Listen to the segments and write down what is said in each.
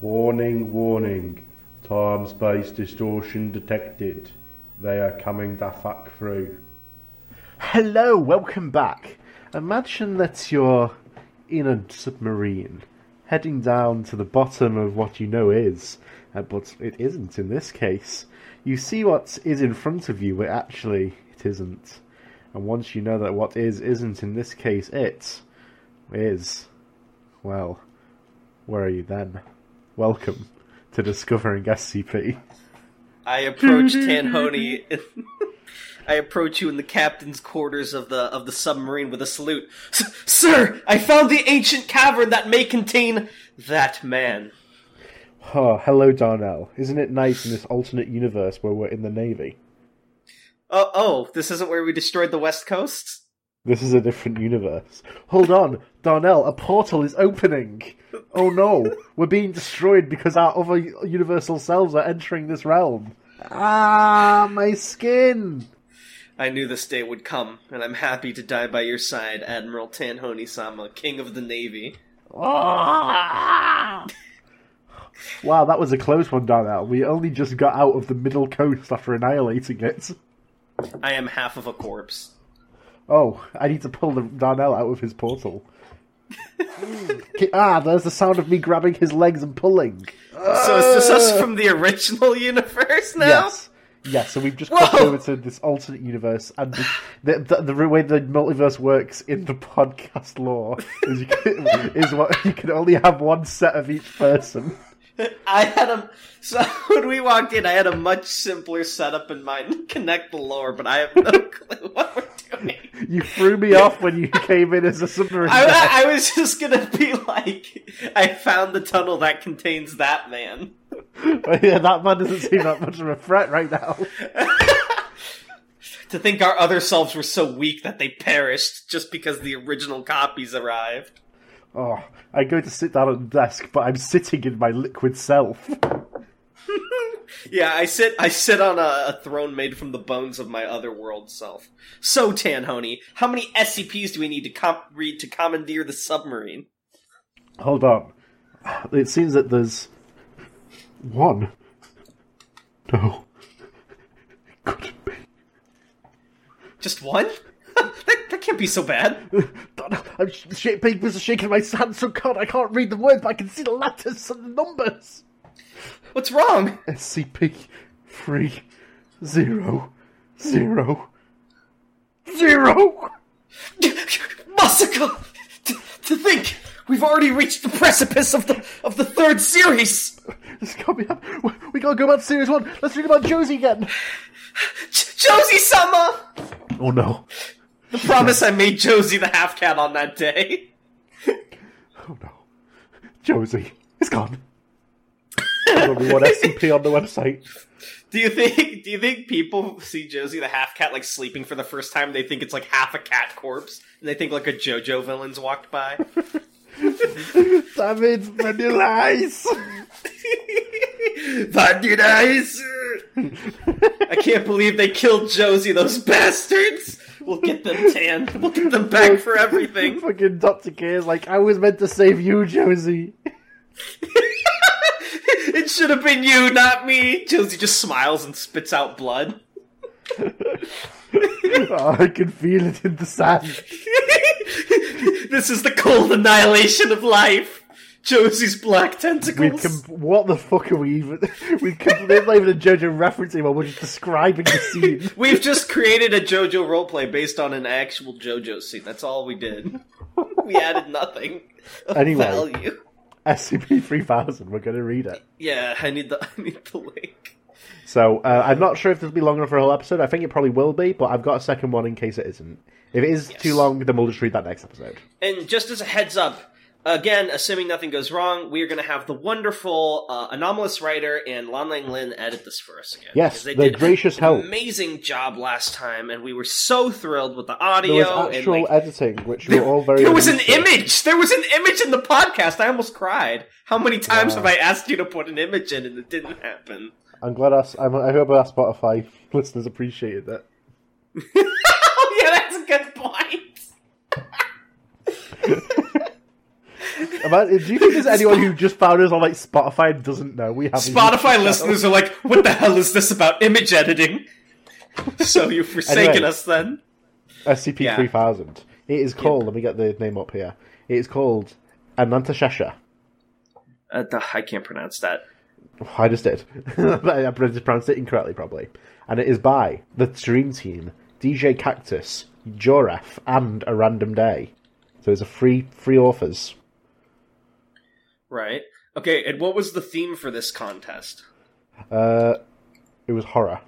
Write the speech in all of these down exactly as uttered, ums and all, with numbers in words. Warning, warning. Time-space distortion detected. They are coming the fuck through. Hello, welcome back. Imagine that you're in a submarine, heading down to the bottom of what you know is, but it isn't in this case. You see what is in front of you, but actually it isn't. And once you know that what is isn't in this case it is, well, where are you then? Welcome to Discovering S C P. I approach Tanhoney. I approach you in the captain's quarters of the of the submarine with a salute. Sir, I found the ancient cavern that may contain that man. Oh, hello, Darnell. Isn't it nice in this alternate universe where we're in the Navy? Uh, oh, this isn't where we destroyed the West Coast? This is a different universe. Hold on, Darnell, a portal is opening! Oh no, we're being destroyed because our other universal selves are entering this realm. Ah, my skin! I knew this day would come, and I'm happy to die by your side, Admiral Tanhoney-sama, King of the Navy. Ah! Wow, that was a close one, Darnell. We only just got out of the middle coast after annihilating it. I am half of a corpse. Oh, I need to pull the Darnell out of his portal. Ah, there's the sound of me grabbing his legs and pulling. So is this us from the original universe now? Yes, yes, so we've just crossed over to this alternate universe, and the, the, the, the way the multiverse works in the podcast lore is, you can, is what, you can only have one set of each person. I had a... So when we walked in, I had a much simpler setup in mind to connect the lore, but I have no clue what we're doing. You threw me off when you came in as a submarine. I, I was just gonna be like, I found the tunnel that contains that man. Well, yeah, that man doesn't seem that much of a threat right now. To think our other selves were so weak that they perished just because the original copies arrived. Oh, I go to sit down at the desk, but I'm sitting in my liquid self. Yeah, I sit I sit on a, a throne made from the bones of my other world self. So, Tanhoney, how many S C Ps do we need to comp- read to commandeer the submarine? Hold on. It seems that there's... one. No. It couldn't be. Just one? That, that can't be so bad. I'm sh- papers are shaking my hand so hard I can't read the words, but I can see the letters and the numbers. What's wrong? S C P three zero zero zero. Masako! T- to think, we've already reached the precipice of the of the third series. This can't be happening. We gotta go back to series one. Let's read about Josie again. J- Josie-sama! Oh no. The promise I made Josie the half-cat on that day. Oh no. Josie is gone. There's only one S C P on the website. Do you think do you think people see Josie the half-cat like sleeping for the first time, they think it's like half a cat corpse, and they think like a JoJo villain's walked by? Damn it, vanilla ice! Vanilla ice! I can't believe they killed Josie, those bastards! We'll get them tanned. We'll get them back for everything. Fucking Doctor K is like, I was meant to save you, Josie. It should have been you, not me. Josie just smiles and spits out blood. Oh, I can feel it in the sand. This is the cold annihilation of life. Josie's black tentacles. Com- what the fuck are we even... We've completely not even a JoJo reference anymore, we're just describing the scene. We've just created a JoJo roleplay based on an actual JoJo scene. That's all we did. We added nothing of anyway, value. S C P three thousand, we're going to read it. Yeah, I need the, I need the link. So, uh, I'm not sure if this will be long enough for a whole episode. I think it probably will be, but I've got a second one in case it isn't. If it is yes. too long, then we'll just read that next episode. And just as a heads up... Again, assuming nothing goes wrong, we are going to have the wonderful uh, Anomalous Writer and Lan Lang Lin edit this for us again. Yes, they did gracious an help. Amazing job last time, and we were so thrilled with the audio. There was actual and, like, editing, which we were all very... There was an image! There was an image in the podcast! I almost cried. How many times wow. have I asked you to put an image in and it didn't happen? I'm glad our, I'm, I hope our Spotify listeners appreciated that. Oh yeah, that's a good point! About, do you think there's anyone who just found us on like Spotify and doesn't know we have Spotify listeners channel? Are like, what the hell is this about image editing? So you've forsaken anyway, us then. S C P yeah. three thousand. It is called. Yep. Let me get the name up here. It is called Anantashesha. Uh, I can't pronounce that. Oh, I just did. I pronounced it incorrectly, probably. And it is by the Dream Team, D J Cactus, Joref, and A Random Day. So it's a free, free authors. Right. Okay. And what was the theme for this contest? Uh, it was horror.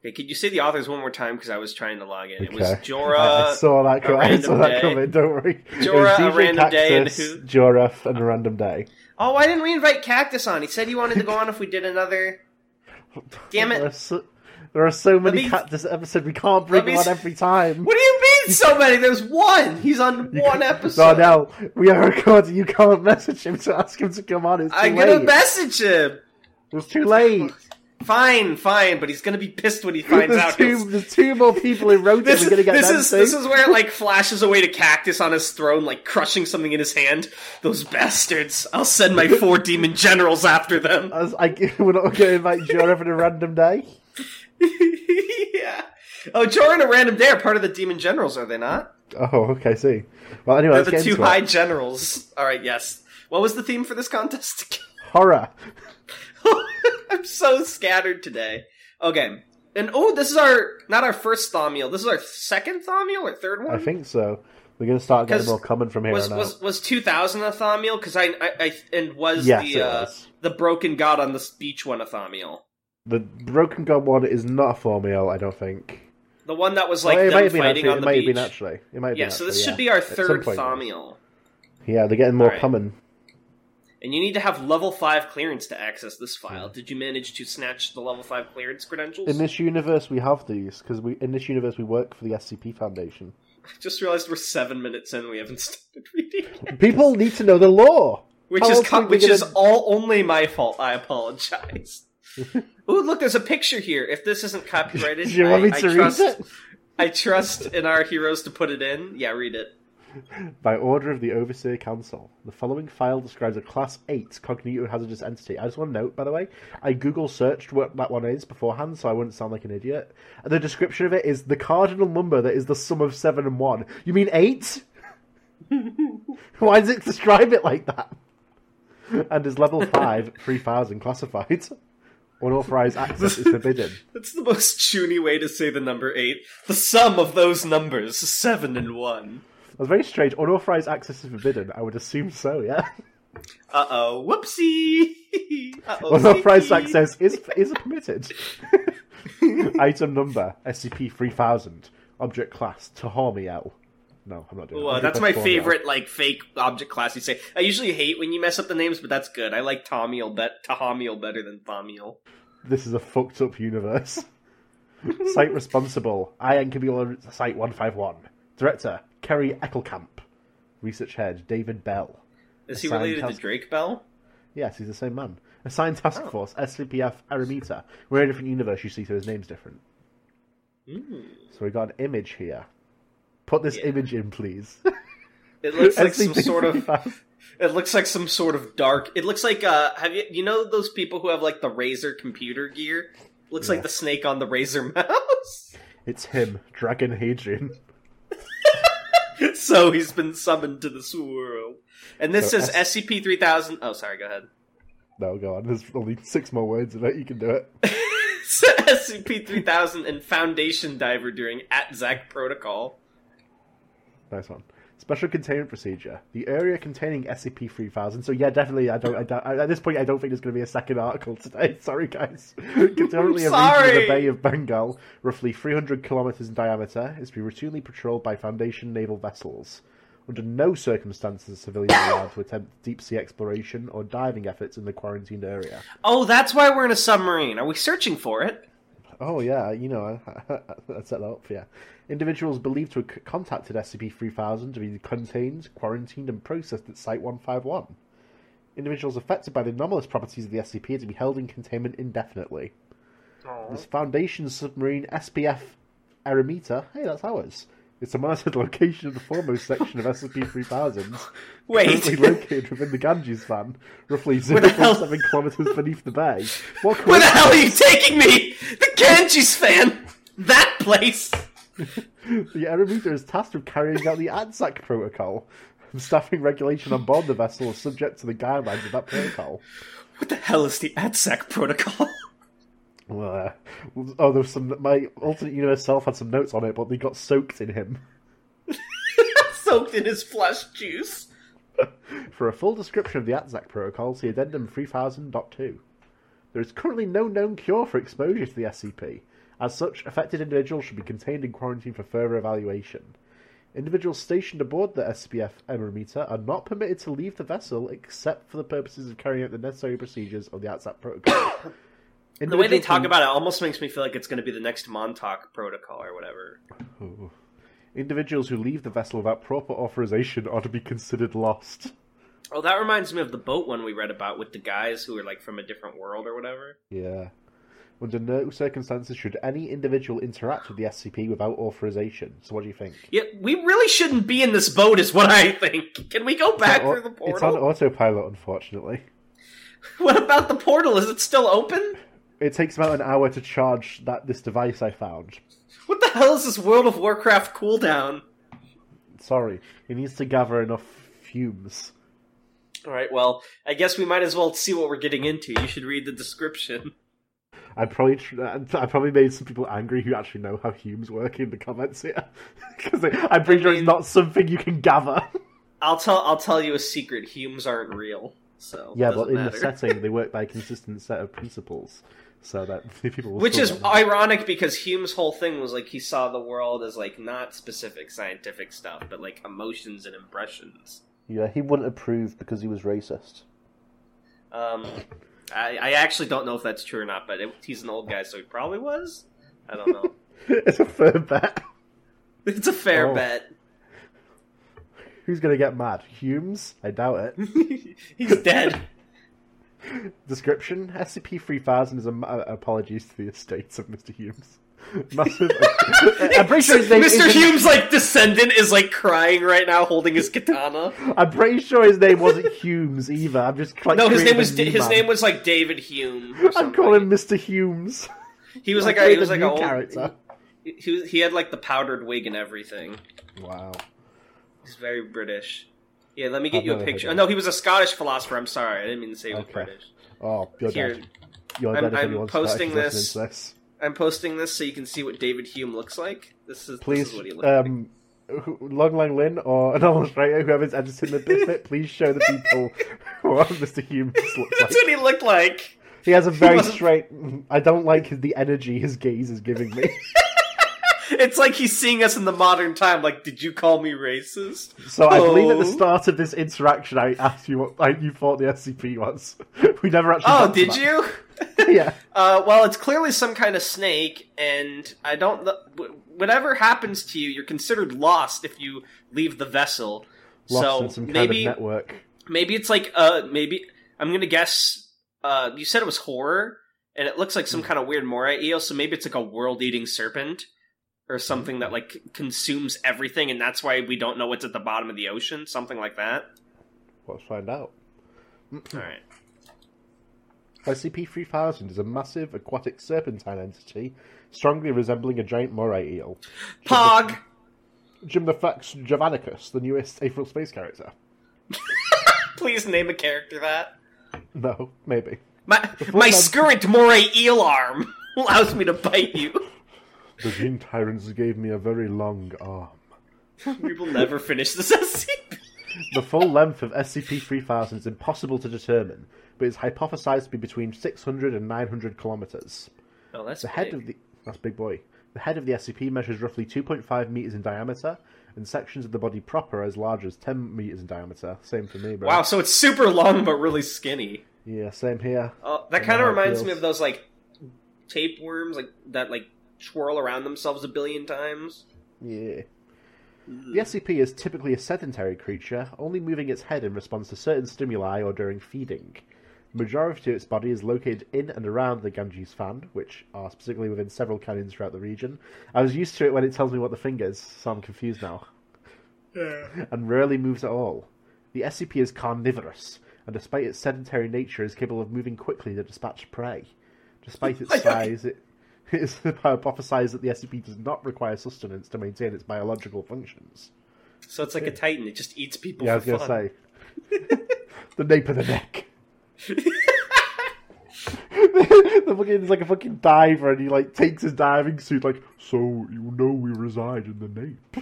Okay, could you say the authors one more time? Because I was trying to log in. Okay. It was Jorah. I, I saw that coming. I saw that coming. Don't worry. Jorah, A Random Cactus, Day, and who? Jorah, and A Random Day. Oh, why didn't we invite Cactus on? He said he wanted to go on if we did another. Damn it! There are so, there are so many me... Cactus episodes. We can't bring me... him on every time. What do you mean so many? There's one. He's on you one episode. No, no, we are recording. You can't message him to ask him to come on. It's too I'm late. gonna message him. It was too late. Fine, fine, but he's going to be pissed when he finds there's out. Two, there's two more people who wrote this. It are going to get this is, this is where it, like, flashes away to Cactus on his throne, like, crushing something in his hand. Those bastards. I'll send my four demon generals after them. I was, I, we're not going to invite Jorah for A Random Day? Yeah. Oh, Jorah and A Random Day are part of the demon generals, are they not? Oh, okay, I see. Well, anyway, they're let's the get two into high it. generals. All right, yes. What was the theme for this contest? Horror. I'm so scattered today. Okay. And, oh, this is our, not our first Thaumiel. This is our second Thaumiel or third one? I think so. We're going to start getting more common from here was, on out. Was, was two thousand a Thaumiel? Because I, I, I, and was yes, the, uh, was. the Broken God on the Beach one a Thaumiel? The Broken God one is not a Thaumiel, I don't think. The one that was, like, oh, them fighting actually, on the beach. It might beach. have been, actually. It might have yeah, been so actually, this should yeah. be our third Thaumiel. Yeah, they're getting more right. common. And you need to have level five clearance to access this file. Did you manage to snatch the level five clearance credentials? In this universe, we have these, because we in this universe, we work for the S C P Foundation. I just realized we're seven minutes in and we haven't started reading it. People need to know the lore! Which How is co- which gonna... is all only my fault, I apologize. Ooh, look, there's a picture here. If this isn't copyrighted, you I, want me to I, read trust, it? I trust in our heroes to put it in. Yeah, read it. By order of the Overseer Council, the following file describes a Class eight cognitohazardous entity. I just want to note, by the way, I Google searched what that one is beforehand, so I wouldn't sound like an idiot. And the description of it is the cardinal number that is the sum of seven and one. You mean eight? Why does it describe it like that? And is level five, three thousand classified. Unauthorized access is forbidden. That's the most chuny way to say the number eight. The sum of those numbers, seven and one. That's very strange. Unauthorized access is forbidden. I would assume so, yeah. Uh-oh. Whoopsie! Uh-oh, unauthorized access is is permitted. Item number, S C P three thousand. Object class, Thaumiel. No, I'm not doing well, that. That's my favorite, like, fake object class you say. I usually hate when you mess up the names, but that's good. I like Thaumiel be- better than Thaumiel. This is a fucked up universe. Site responsible. I N can be on Site one five one. Director, Kerry Eckelkamp. Research head, David Bell. Is he Assigned related task... to Drake Bell? Yes, he's the same man. Assigned task oh. force, S C P F Aramita. We're in a different universe, you see, so his name's different. Mm. So we got an image here. Put this yeah. image in, please. It looks like some sort of... It looks like some sort of dark... It looks like, uh... have you you know those people who have, like, the Razer computer gear? It looks yeah. like the snake on the Razer mouse. It's him, Dragon Hadrian. So he's been summoned to this world. And this so is S- S C P three thousand... Oh, sorry, go ahead. No, go on. There's only six more words in it. You can do it. So S C P three thousand and Foundation Diver during A T Z A C protocol. Nice one. Special containment procedure. The area containing S C P three thousand... So yeah, definitely, I don't... I don't at this point, I don't think there's going to be a second article today. Sorry, guys. Currently a region of the Bay of Bengal, roughly three hundred kilometers in diameter, is to be routinely patrolled by Foundation naval vessels. Under no circumstances are civilians allowed to attempt deep-sea exploration or diving efforts in the quarantined area. Oh, that's why we're in a submarine. Are we searching for it? Oh, yeah, you know, I, I, I set that up, yeah. Individuals believed to have contacted S C P three thousand to be contained, quarantined, and processed at Site one five one. Individuals affected by the anomalous properties of the S C P are to be held in containment indefinitely. Aww. This Foundation submarine S P F Eremita, hey, that's ours, It's a mounted location of the foremost section of S C P three thousand, Wait. currently located within the Ganges fan, roughly zero point seven kilometres beneath the bay. What Where the hell are you taking me? The Ganges fan? That place? The Eremeter is tasked with carrying out the ANZAC protocol. The staffing regulation on board the vessel is subject to the guidelines of that protocol. What the hell is the ANZAC protocol? Well, uh, oh, there was some. My alternate universe self had some notes on it, but they got soaked in him. Soaked in his flesh juice. For a full description of the ANZAC protocol, see Addendum three thousand point two. There is currently no known cure for exposure to the S C P. As such, affected individuals should be contained in quarantine for further evaluation. Individuals stationed aboard the S P F Emerometer are not permitted to leave the vessel except for the purposes of carrying out the necessary procedures of the ANZAC protocol. The way they talk about it almost makes me feel like it's going to be the next Montauk protocol or whatever. Oh. Individuals who leave the vessel without proper authorization are to be considered lost. Oh, that reminds me of the boat one we read about with the guys who are like from a different world or whatever. Yeah. Under no circumstances should any individual interact with the S C P without authorization. So what do you think? Yeah, we really shouldn't be in this boat is what I think. Can we go back through the portal? It's on autopilot, unfortunately. What about the portal? Is it still open? It takes about an hour to charge that this device I found. What the hell is this World of Warcraft cooldown? Sorry, it needs to gather enough fumes. Alright, well, I guess we might as well see what we're getting into. You should read the description. I probably tr- I probably made some people angry who actually know how fumes work in the comments here. Because I'm pretty I sure mean, it's not something you can gather. I'll tell I'll tell you a secret, fumes aren't real. So yeah, but in matter. The setting, they work by a consistent set of principles. So that people will Which is them. ironic because Hume's whole thing was like he saw the world as like not specific scientific stuff, but like emotions and impressions. Yeah, he wouldn't approve because he was racist. Um, I, I actually don't know if that's true or not, but it, he's an old guy, so he probably was. I don't know. It's a fair bet. It's a fair oh. bet. Who's gonna get mad? Humes? I doubt it. He's dead. Description: S C P three thousand is a ma- apologies to the estates of Mister Humes. Massive. I'm pretty sure his name Mister Humes' like descendant is like crying right now, holding his katana. I'm pretty sure his name wasn't Humes either. I'm just like no. His name was D- his man. name was like David Hume. I'm calling him Mister Humes. He was like, like a, he was like a old character. He, he he had like the powdered wig and everything. Wow. He's very British. Yeah, let me get I've you a picture. Oh, no, he was a Scottish philosopher. I'm sorry. I didn't mean to say he was okay. British. Oh, you're Here. dead. You're I'm, dead if I'm posting this. this. I'm posting this so you can see what David Hume looks like. This is, please, this is what he looks um, like. Please, Long Lang Lin or an illustrator, whoever's editing the bit, please show the people what Mister Hume looks like. That's what he looked like. He has a very straight... I don't like his, the energy his gaze is giving me. It's like he's seeing us in the modern time, like, did you call me racist? So oh. I believe at the start of this interaction, I asked you what I, you thought the S C P was. We never actually Oh, did you? Yeah. Uh, well, it's clearly some kind of snake, and I don't... Whatever happens to you, you're considered lost if you leave the vessel. Lost so in some kind maybe, of network. Maybe it's like, uh, maybe... I'm gonna guess... Uh, you said it was horror, and it looks like some mm. kind of weird moray eel, so maybe it's like a world-eating serpent. Or something that, like, consumes everything, and that's why we don't know what's at the bottom of the ocean. Something like that. Let's find out. Alright. S C P three thousand is a massive aquatic serpentine entity, strongly resembling a giant moray eel. Pog! Gymnothorax javanicus, the newest April Space character. Please name a character that. No, maybe. My, my scurrant moray eel arm allows me to bite you. The gene tyrants gave me a very long arm. We will never finish this S C P. The full length of S C P three thousand is impossible to determine, but is hypothesized to be between six hundred and nine hundred kilometers. Oh, that's the big. Head of the that's big boy. The head of the S C P measures roughly two point five meters in diameter, and sections of the body proper are as large as ten meters in diameter. Same for me, bro. Wow, so it's super long but really skinny. Yeah, same here. Uh, that kind of reminds me of those like tapeworms, like that, like. Swirl around themselves a billion times. Yeah. The S C P is typically a sedentary creature, only moving its head in response to certain stimuli or during feeding. majority of its body is located in and around the Ganges fan, which are specifically within several canyons throughout the region. I was used to it when it tells me what the finger is, so I'm confused now. Yeah. And rarely moves at all. The S C P is carnivorous, and despite its sedentary nature, is capable of moving quickly to dispatch prey. Despite its size, it is hypothesized that the S C P does not require sustenance to maintain its biological functions. So it's like yeah. a titan, it just eats people yeah, for I was fun. Gonna say. The nape of the neck. The fucking, it's like a fucking diver, and he like takes his diving suit like, so you know we reside in the nape.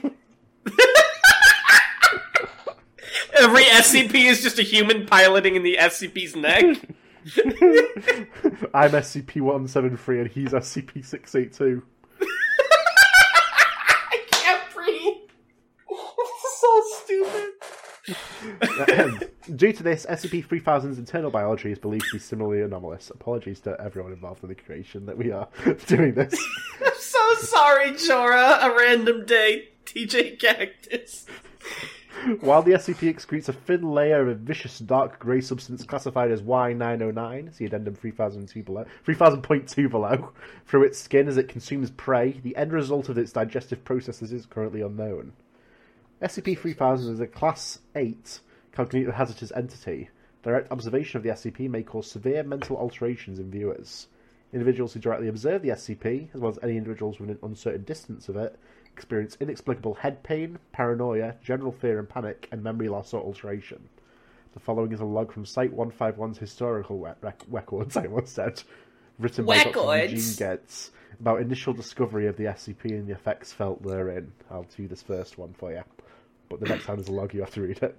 Every S C P is just a human piloting in the S C P's neck. I'm S C P one seventy-three and he's S C P six eighty-two. I can't breathe. This is so stupid. Due to this, S C P three thousand's internal biology is believed to be similarly anomalous. Apologies to everyone involved in the creation that we are doing this. I'm so sorry, Jorah. A random day. T J Cactus. While the S C P excretes a thin layer of vicious dark grey substance classified as Y nine oh nine, see addendum three thousand two below, three thousand point two below, through its skin as it consumes prey, the end result of its digestive processes is currently unknown. S C P three thousand is a Class eight cognitive hazardous entity. Direct observation of the S C P may cause severe mental alterations in viewers. Individuals who directly observe the S C P, as well as any individuals within an uncertain distance of it, experience inexplicable head pain, paranoia, general fear and panic, and memory loss or alteration. The following is a log from Site one fifty-one's historical rec- rec- records, I once said, written records. by Doctor Eugene Getz, about initial discovery of the S C P and the effects felt therein. I'll do this first one for you, but the next time there's a log, you have to read it.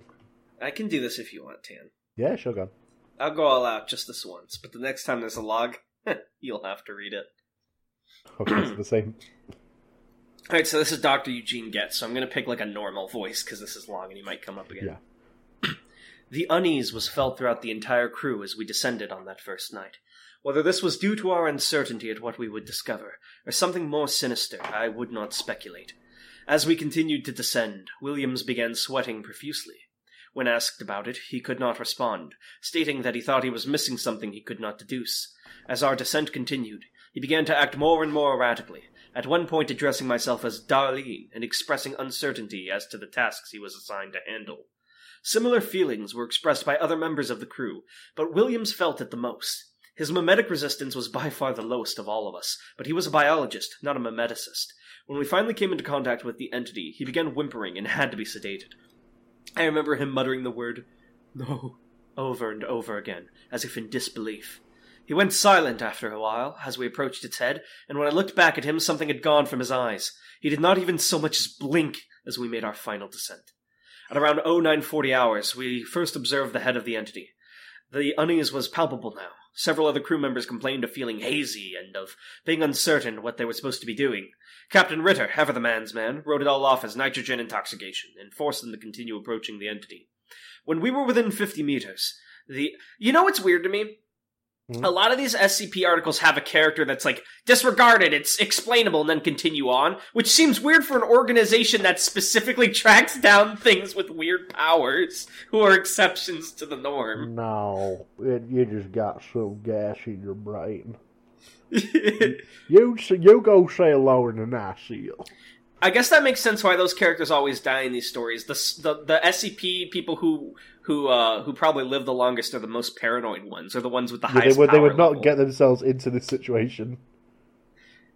I can do this if you want, Tan. Yeah, sure, go on. I'll go all out just this once, but the next time there's a log, you'll have to read it. Okay, it's so the same. Alright, so this is Doctor Eugene Getz, so I'm going to pick like a normal voice, because this is long and he might come up again. Yeah. The unease was felt throughout the entire crew as we descended on that first night. Whether this was due to our uncertainty at what we would discover, or something more sinister, I would not speculate. As we continued to descend, Williams began sweating profusely. When asked about it, he could not respond, stating that he thought he was missing something he could not deduce. As our descent continued, he began to act more and more erratically, at one point addressing myself as Darlene and expressing uncertainty as to the tasks he was assigned to handle. Similar feelings were expressed by other members of the crew, but Williams felt it the most. His mimetic resistance was by far the lowest of all of us, but he was a biologist, not a mimeticist. When we finally came into contact with the entity, he began whimpering and had to be sedated. I remember him muttering the word, "No," over and over again, as if in disbelief. He went silent after a while, as we approached its head, and when I looked back at him, something had gone from his eyes. He did not even so much as blink as we made our final descent. At around oh nine forty hours, we first observed the head of the entity. The unease was palpable now. Several other crew members complained of feeling hazy and of being uncertain what they were supposed to be doing. Captain Ritter, ever the man's man, wrote it all off as nitrogen intoxication, and forced them to continue approaching the entity. When we were within fifty meters, the... You know what's weird to me? A lot of these S C P articles have a character that's like, disregard it, it's explainable, and then continue on, which seems weird for an organization that specifically tracks down things with weird powers, who are exceptions to the norm. No, it, you just got some gas in your brain. you, you you go sail lower than I sail. I guess that makes sense why those characters always die in these stories. The the, the S C P people who who uh, who probably live the longest are the most paranoid ones, or the ones with the yeah, highest they would, power They would not level. Get themselves into this situation.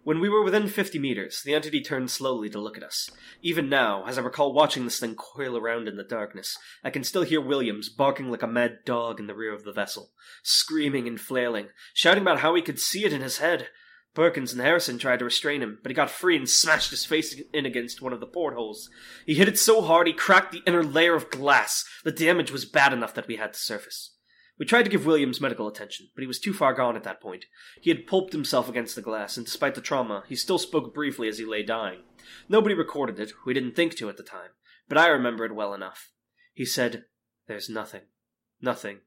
When we were within fifty meters, the entity turned slowly to look at us. Even now, as I recall watching this thing coil around in the darkness, I can still hear Williams barking like a mad dog in the rear of the vessel, screaming and flailing, shouting about how he could see it in his head. Perkins and Harrison tried to restrain him, but he got free and smashed his face in against one of the portholes. He hit it so hard he cracked the inner layer of glass. The damage was bad enough that we had to surface. We tried to give Williams medical attention, but he was too far gone at that point. He had pulped himself against the glass, and despite the trauma, he still spoke briefly as he lay dying. Nobody recorded it, we didn't think to at the time, but I remember it well enough. He said, "There's nothing. Nothing.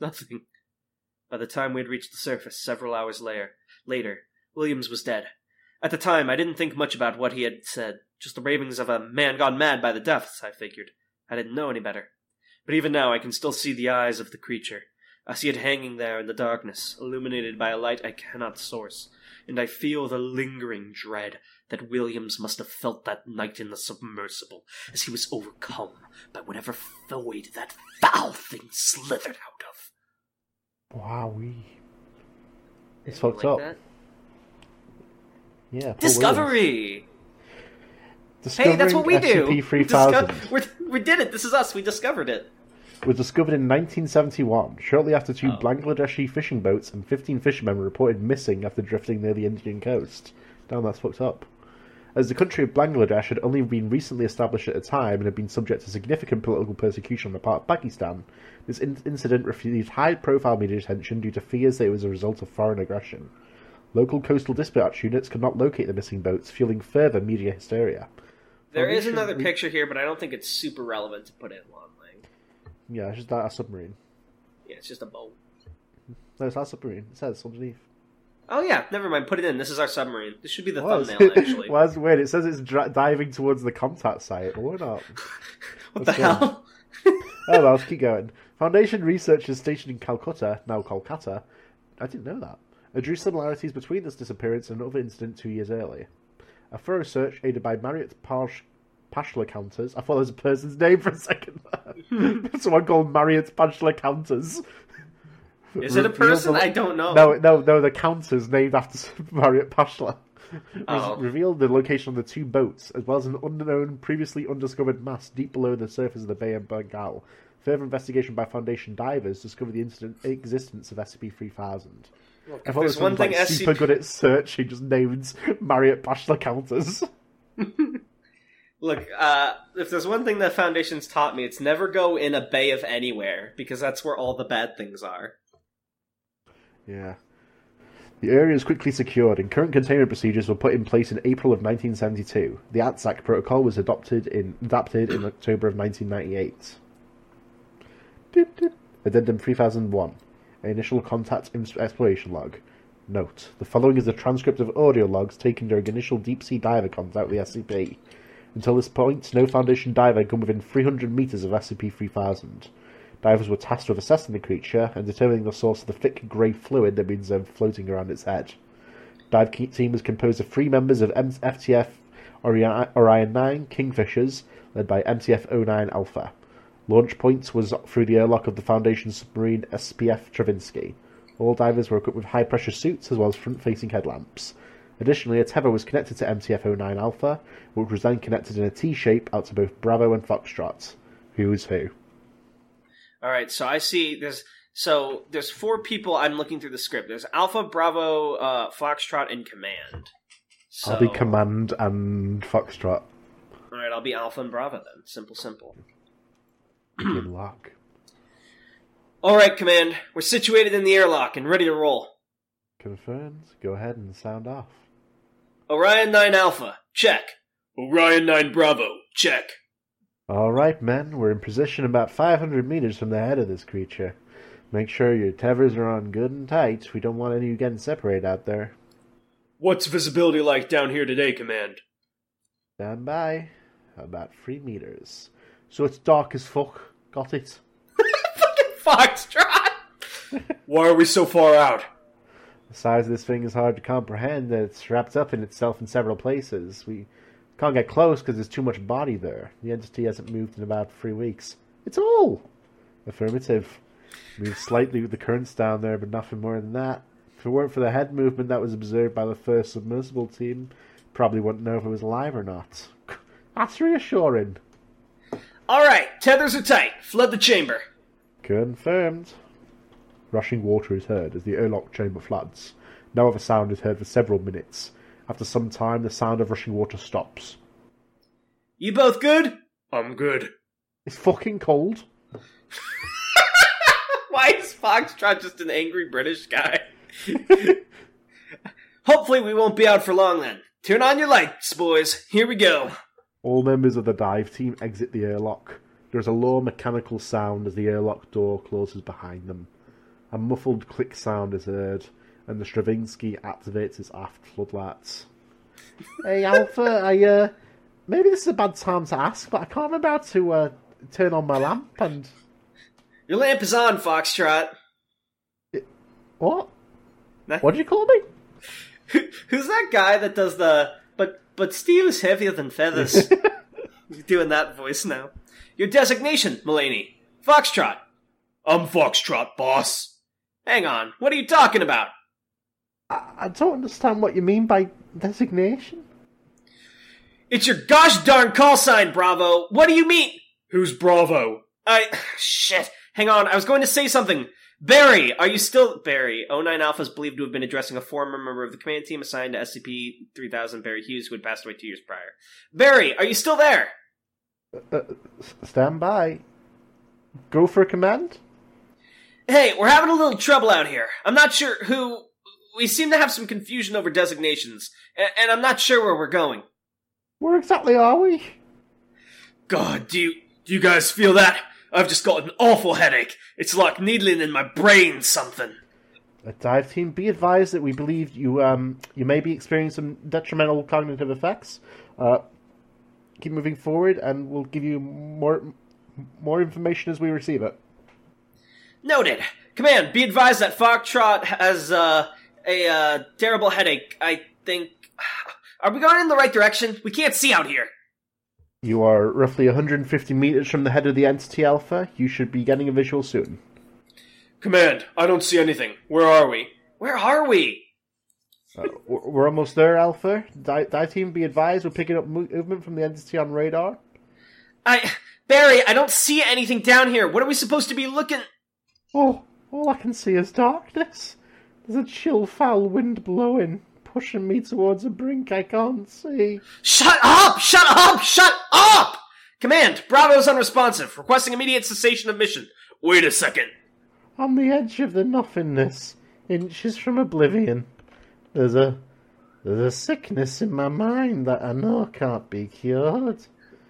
Nothing." By the time we had reached the surface several hours later, later, Williams was dead. At the time, I didn't think much about what he had said, just the ravings of a man gone mad by the deaths, I figured. I didn't know any better. But even now, I can still see the eyes of the creature. I see it hanging there in the darkness, illuminated by a light I cannot source, and I feel the lingering dread that Williams must have felt that night in the submersible, as he was overcome by whatever void that foul thing slithered out of. Wowee. It's fucked like up. That? Yeah. Discovery! Hey, that's what we do! Disco- we're, we did it! This is us! We discovered it! Was discovered in nineteen seventy-one, shortly after two oh. Bangladeshi fishing boats and fifteen fishermen were reported missing after drifting near the Indian coast. Damn, that's fucked up. As the country of Bangladesh had only been recently established at the time and had been subject to significant political persecution on the part of Pakistan, this in- incident received high-profile media attention due to fears that it was a result of foreign aggression. Local coastal dispatch units could not locate the missing boats, fueling further media hysteria. There is another we... picture here, but I don't think it's super relevant to put in long. Yeah, it's just that a submarine. Yeah, it's just a boat. No, it's not a submarine. It says underneath. Oh yeah, never mind. Put it in. This is our submarine. This should be the what? thumbnail, actually. Well, that's weird. It says it's dra- diving towards the contact site. Why not? What that's the going. hell? Oh, well, let's keep going. Foundation researchers stationed in Calcutta, now Kolkata, I didn't know that, I drew similarities between this disappearance and another incident two years earlier. A thorough search aided by Marriott-Pashler counters. I thought that was a person's name for a second there. Someone called Marriott-Pashler counters. Is it a person? The... I don't know. No, no, no. The counters named after Marriott-Pashler oh. revealed the location of the two boats, as well as an unknown, previously undiscovered mass deep below the surface of the Bay of Bengal. Further investigation by Foundation divers discovered the incident, existence of S C P three thousand. Look, I thought this one thing like, S C P... super good at searching just named Marriott-Pashler counters. Look, uh, if there's one thing that Foundation's taught me, it's never go in a bay of anywhere, because that's where all the bad things are. Yeah. The area is quickly secured, and current containment procedures were put in place in April of nineteen seventy-two. The ATSAC protocol was adopted in, adapted in October of nineteen ninety-eight. Addendum three thousand one. Initial contact exploration log. Note, the following is a transcript of audio logs taken during initial deep-sea diver contact with the S C P. Until this point, no Foundation diver had come within three hundred metres of S C P three thousand. Divers were tasked with assessing the creature and determining the source of the thick grey fluid that had been observed floating around its head. Dive team was composed of three members of M T F Orion nine Kingfishers, led by M T F zero nine Alpha. Launch point was through the airlock of the Foundation submarine S P F Travinsky. All divers were equipped with high-pressure suits as well as front-facing headlamps. Additionally, a tether was connected to M T F zero nine Alpha, which was then connected in a T-shape out to both Bravo and Foxtrot. Who's who? All right, so I see there's so there's four people. I'm looking through the script. There's Alpha, Bravo, uh, Foxtrot, and Command. So... I'll be Command and Foxtrot. All right, I'll be Alpha and Bravo then. Simple, simple. Good luck. All right, Command. We're situated in the airlock and ready to roll. Confirmed. Go ahead and sound off. Orion nine Alpha, check. Orion nine Bravo, check. All right, men. We're in position about five hundred meters from the head of this creature. Make sure your tethers are on good and tight. We don't want any of you getting separated out there. What's visibility like down here today, Command? Stand by. About three meters. So it's dark as fuck. Got it. Fucking Foxtrot! Why are we so far out? The size of this thing is hard to comprehend. It's wrapped up in itself in several places. We can't get close because there's too much body there. The entity hasn't moved in about three weeks. It's all! Affirmative. Moved slightly with the currents down there, but nothing more than that. If it weren't for the head movement that was observed by the first submersible team, probably wouldn't know if it was alive or not. That's reassuring. Alright, tethers are tight. Flood the chamber. Confirmed. Rushing water is heard as the airlock chamber floods. No other sound is heard for several minutes. After some time, the sound of rushing water stops. You both good? I'm good. It's fucking cold. Why is Foxtrot just an angry British guy? Hopefully we won't be out for long then. Turn on your lights, boys. Here we go. All members of the dive team exit the airlock. There is a low mechanical sound as the airlock door closes behind them. A muffled click sound is heard, and the Stravinsky activates his aft floodlights. Hey, Alpha, I, uh, maybe this is a bad time to ask, but I can't remember how to, uh, turn on my lamp, and... Your lamp is on, Foxtrot. What? That... What did you call me? Who, who's that guy that does the... But but steel is heavier than feathers. You're doing that voice now. Your designation, Mulaney. Foxtrot. I'm Foxtrot, boss. Hang on. What are you talking about? I, I don't understand what you mean by designation. It's your gosh darn call sign, Bravo. What do you mean? Who's Bravo? I... Shit. Hang on. I was going to say something. Barry, are you still... Barry, O nine Alpha is believed to have been addressing a former member of the command team assigned to S C P three thousand, Barry Hughes, who had passed away two years prior. Barry, are you still there? Uh, stand by. Go for a command? Hey, we're having a little trouble out here. I'm not sure who... We seem to have some confusion over designations, and, and I'm not sure where we're going. Where exactly are we? God, do you, do you guys feel that? I've just got an awful headache. It's like needling in my brain something. A dive team, be advised that we believe you um you may be experiencing some detrimental cognitive effects. Uh, keep moving forward, and we'll give you more more information as we receive it. Noted. Command, be advised that Foxtrot has uh, a uh, terrible headache, I think. Are we going in the right direction? We can't see out here. You are roughly one hundred fifty meters from the head of the entity, Alpha. You should be getting a visual soon. Command, I don't see anything. Where are we? Where are we? Uh, we're almost there, Alpha. Die, die team, be advised. We're picking up movement from the entity on radar. I... Barry, I don't see anything down here. What are we supposed to be looking... Oh, all I can see is darkness. There's a chill, foul wind blowing, pushing me towards a brink I can't see. Shut up! Shut up! Shut up! Command, Bravo's unresponsive, requesting immediate cessation of mission. Wait a second. On the edge of the nothingness, inches from oblivion, there's a there's a sickness in my mind that I know can't be cured.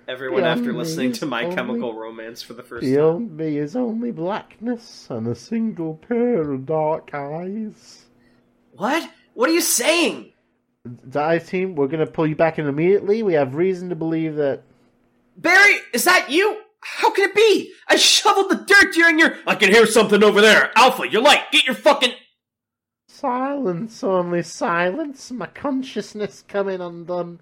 Everyone, beyond after listening to My only, Chemical Romance for the first beyond time. Beyond me is only blackness and a single pair of dark eyes. What? What are you saying? Dive team, we're going to pull you back in immediately. We have reason to believe that... Barry, is that you? How can it be? I shoveled the dirt during your... I can hear something over there. Alpha, your light. Get your fucking... Silence, only silence. My consciousness coming undone.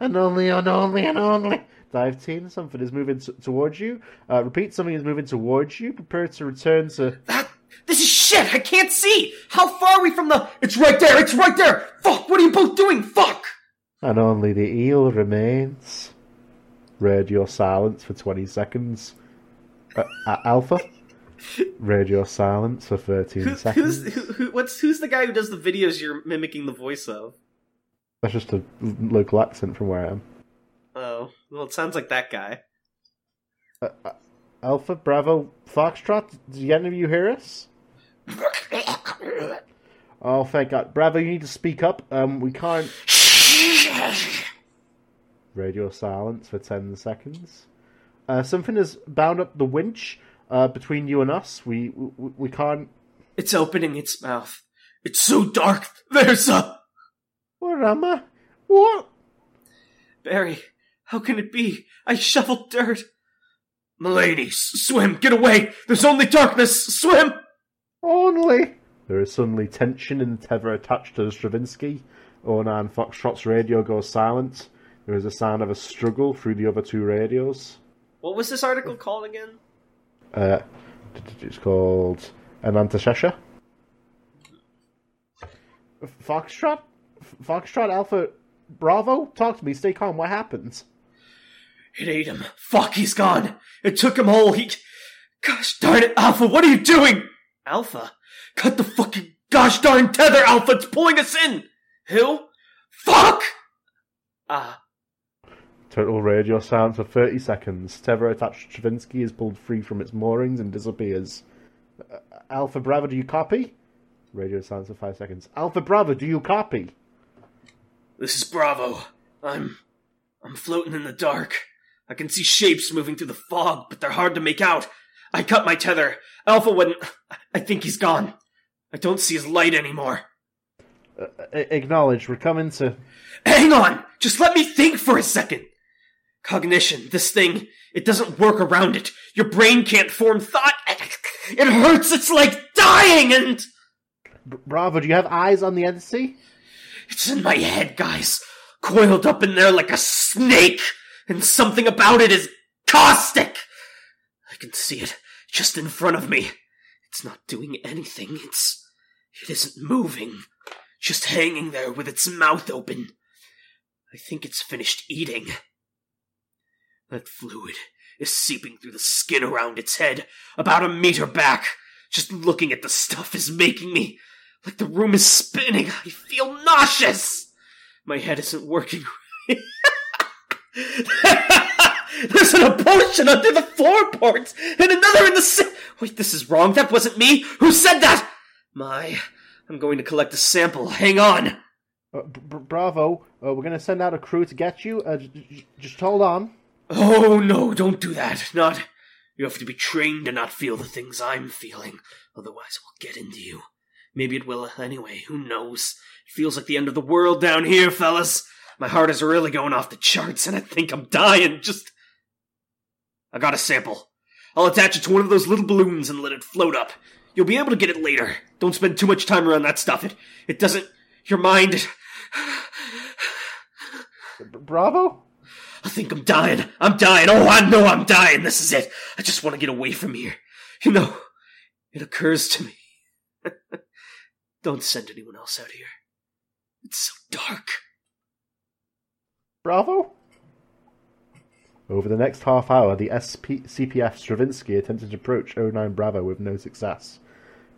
And only, and only, and only... Dive team, something is moving t- towards you. Uh, repeat, something is moving towards you. Prepare to return to... That, this is shit! I can't see! How far are we from the... It's right there! It's right there! Fuck! What are you both doing? Fuck! And only the eel remains. Radio silence for twenty seconds. Uh, uh, Alpha? Radio silence for thirteen seconds. Who's, who, who, what's, who's the guy who does the videos you're mimicking the voice of? That's just a local accent from where I am. Oh, well, it sounds like that guy. Uh, uh, Alpha, Bravo, Foxtrot, did any of you hear us? Oh, thank God. Bravo, you need to speak up. Um, we can't... Radio silence for ten seconds. Uh, something has bound up the winch uh, between you and us. We, we we can't... It's opening its mouth. It's so dark. There's a... Where am I? What? Barry... How can it be? I shoveled dirt. Milady, s- swim! Get away! There's only darkness! Swim! Only! There is suddenly tension in the tether attached to the Stravinsky. O nine Foxtrot's radio goes silent. There is a sound of a struggle through the other two radios. What was this article called again? Uh, it's called Anantashesha. Foxtrot? Foxtrot Alpha Bravo? Talk to me. Stay calm. What happens? It ate him. Fuck, he's gone. It took him whole. He... Gosh darn it, Alpha, what are you doing? Alpha? Cut the fucking gosh darn tether, Alpha. It's pulling us in. Who? Fuck! Ah. Uh. Total radio sound for thirty seconds. Tether attached to Stravinsky is pulled free from its moorings and disappears. Uh, Alpha Bravo, do you copy? Radio sound for five seconds. Alpha Bravo, do you copy? This is Bravo. I'm... I'm floating in the dark. I can see shapes moving through the fog, but they're hard to make out. I cut my tether. Alpha wouldn't... I think he's gone. I don't see his light anymore. Uh, acknowledge. We're coming to... Hang on! Just let me think for a second! Cognition. This thing. It doesn't work around it. Your brain can't form thought. It hurts. It's like dying and... Bravo, do you have eyes on the entity? It's in my head, guys. Coiled up in there like a snake. And something about it is caustic. I can see it just in front of me. It's not doing anything. It's... It isn't moving. Just hanging there with its mouth open. I think it's finished eating. That fluid is seeping through the skin around its head, about a meter back. Just looking at the stuff is making me... Like the room is spinning. I feel nauseous. My head isn't working. There's an abortion under the floorboards, and another in the... Sa- Wait, this is wrong. That wasn't me. Who said that? My, I'm going to collect a sample. Hang on. Uh, b- bravo. Uh, we're going to send out a crew to get you. Uh, j- j- just hold on. Oh, no, don't do that. Not... You have to be trained to not feel the things I'm feeling. Otherwise, it will get into you. Maybe it will anyway. Who knows? It feels like the end of the world down here, fellas. My heart is really going off the charts, and I think I'm dying. Just... I got a sample. I'll attach it to one of those little balloons and let it float up. You'll be able to get it later. Don't spend too much time around that stuff. It it doesn't... Your mind... Bravo? I think I'm dying. I'm dying. Oh, I know I'm dying. This is it. I just want to get away from here. You know, it occurs to me. Don't send anyone else out here. It's so dark. Bravo? Over the next half hour, the S P C P F Stravinsky attempted to approach O nine Bravo with no success.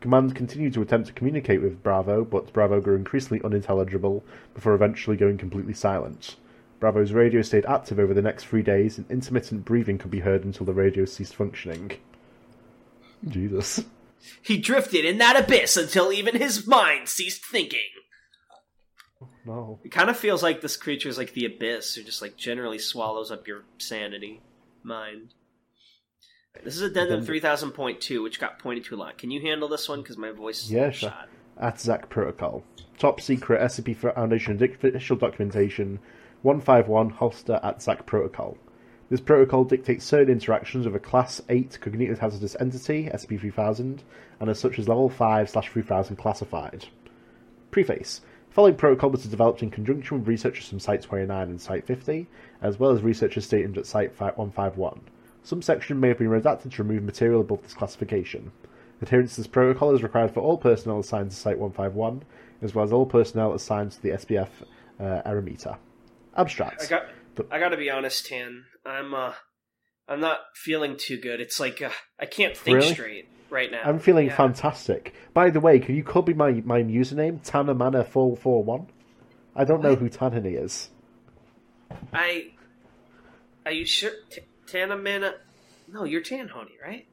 Command continued to attempt to communicate with Bravo, but Bravo grew increasingly unintelligible before eventually going completely silent. Bravo's radio stayed active over the next three days, and intermittent breathing could be heard until the radio ceased functioning. Jesus. He drifted in that abyss until even his mind ceased thinking. No. It kind of feels like this creature is like the abyss, who just like generally swallows up your sanity, mind. This is addendum three thousand point two, which got pointed to a lot. Can you handle this one? Because my voice is yeah, sure. shot. Atzak Protocol. Top secret S C P Foundation official documentation one fifty-one Holster Atzak Protocol. This protocol dictates certain interactions with a Class eight Cognitive Hazardous Entity, S C P three thousand, and as such is Level five slash three thousand classified. Preface. The following protocol was developed in conjunction with researchers from Site twenty-nine and Site fifty, as well as researchers stationed at Site one fifty-one. Some section may have been redacted to remove material above this classification. Adherence to this protocol is required for all personnel assigned to Site one fifty-one, as well as all personnel assigned to the S B F uh, Eremita. Abstract. I got- I gotta be honest, Han. I'm, uh, I'm not feeling too good. It's like, uh, I can't think really? straight right now. I'm feeling yeah. fantastic. By the way, can you copy my, my username, Tanamana four four one? I don't what? know who Tanani is. I... Are you sure? T- Tanamana... No, you're Tanhoney, right?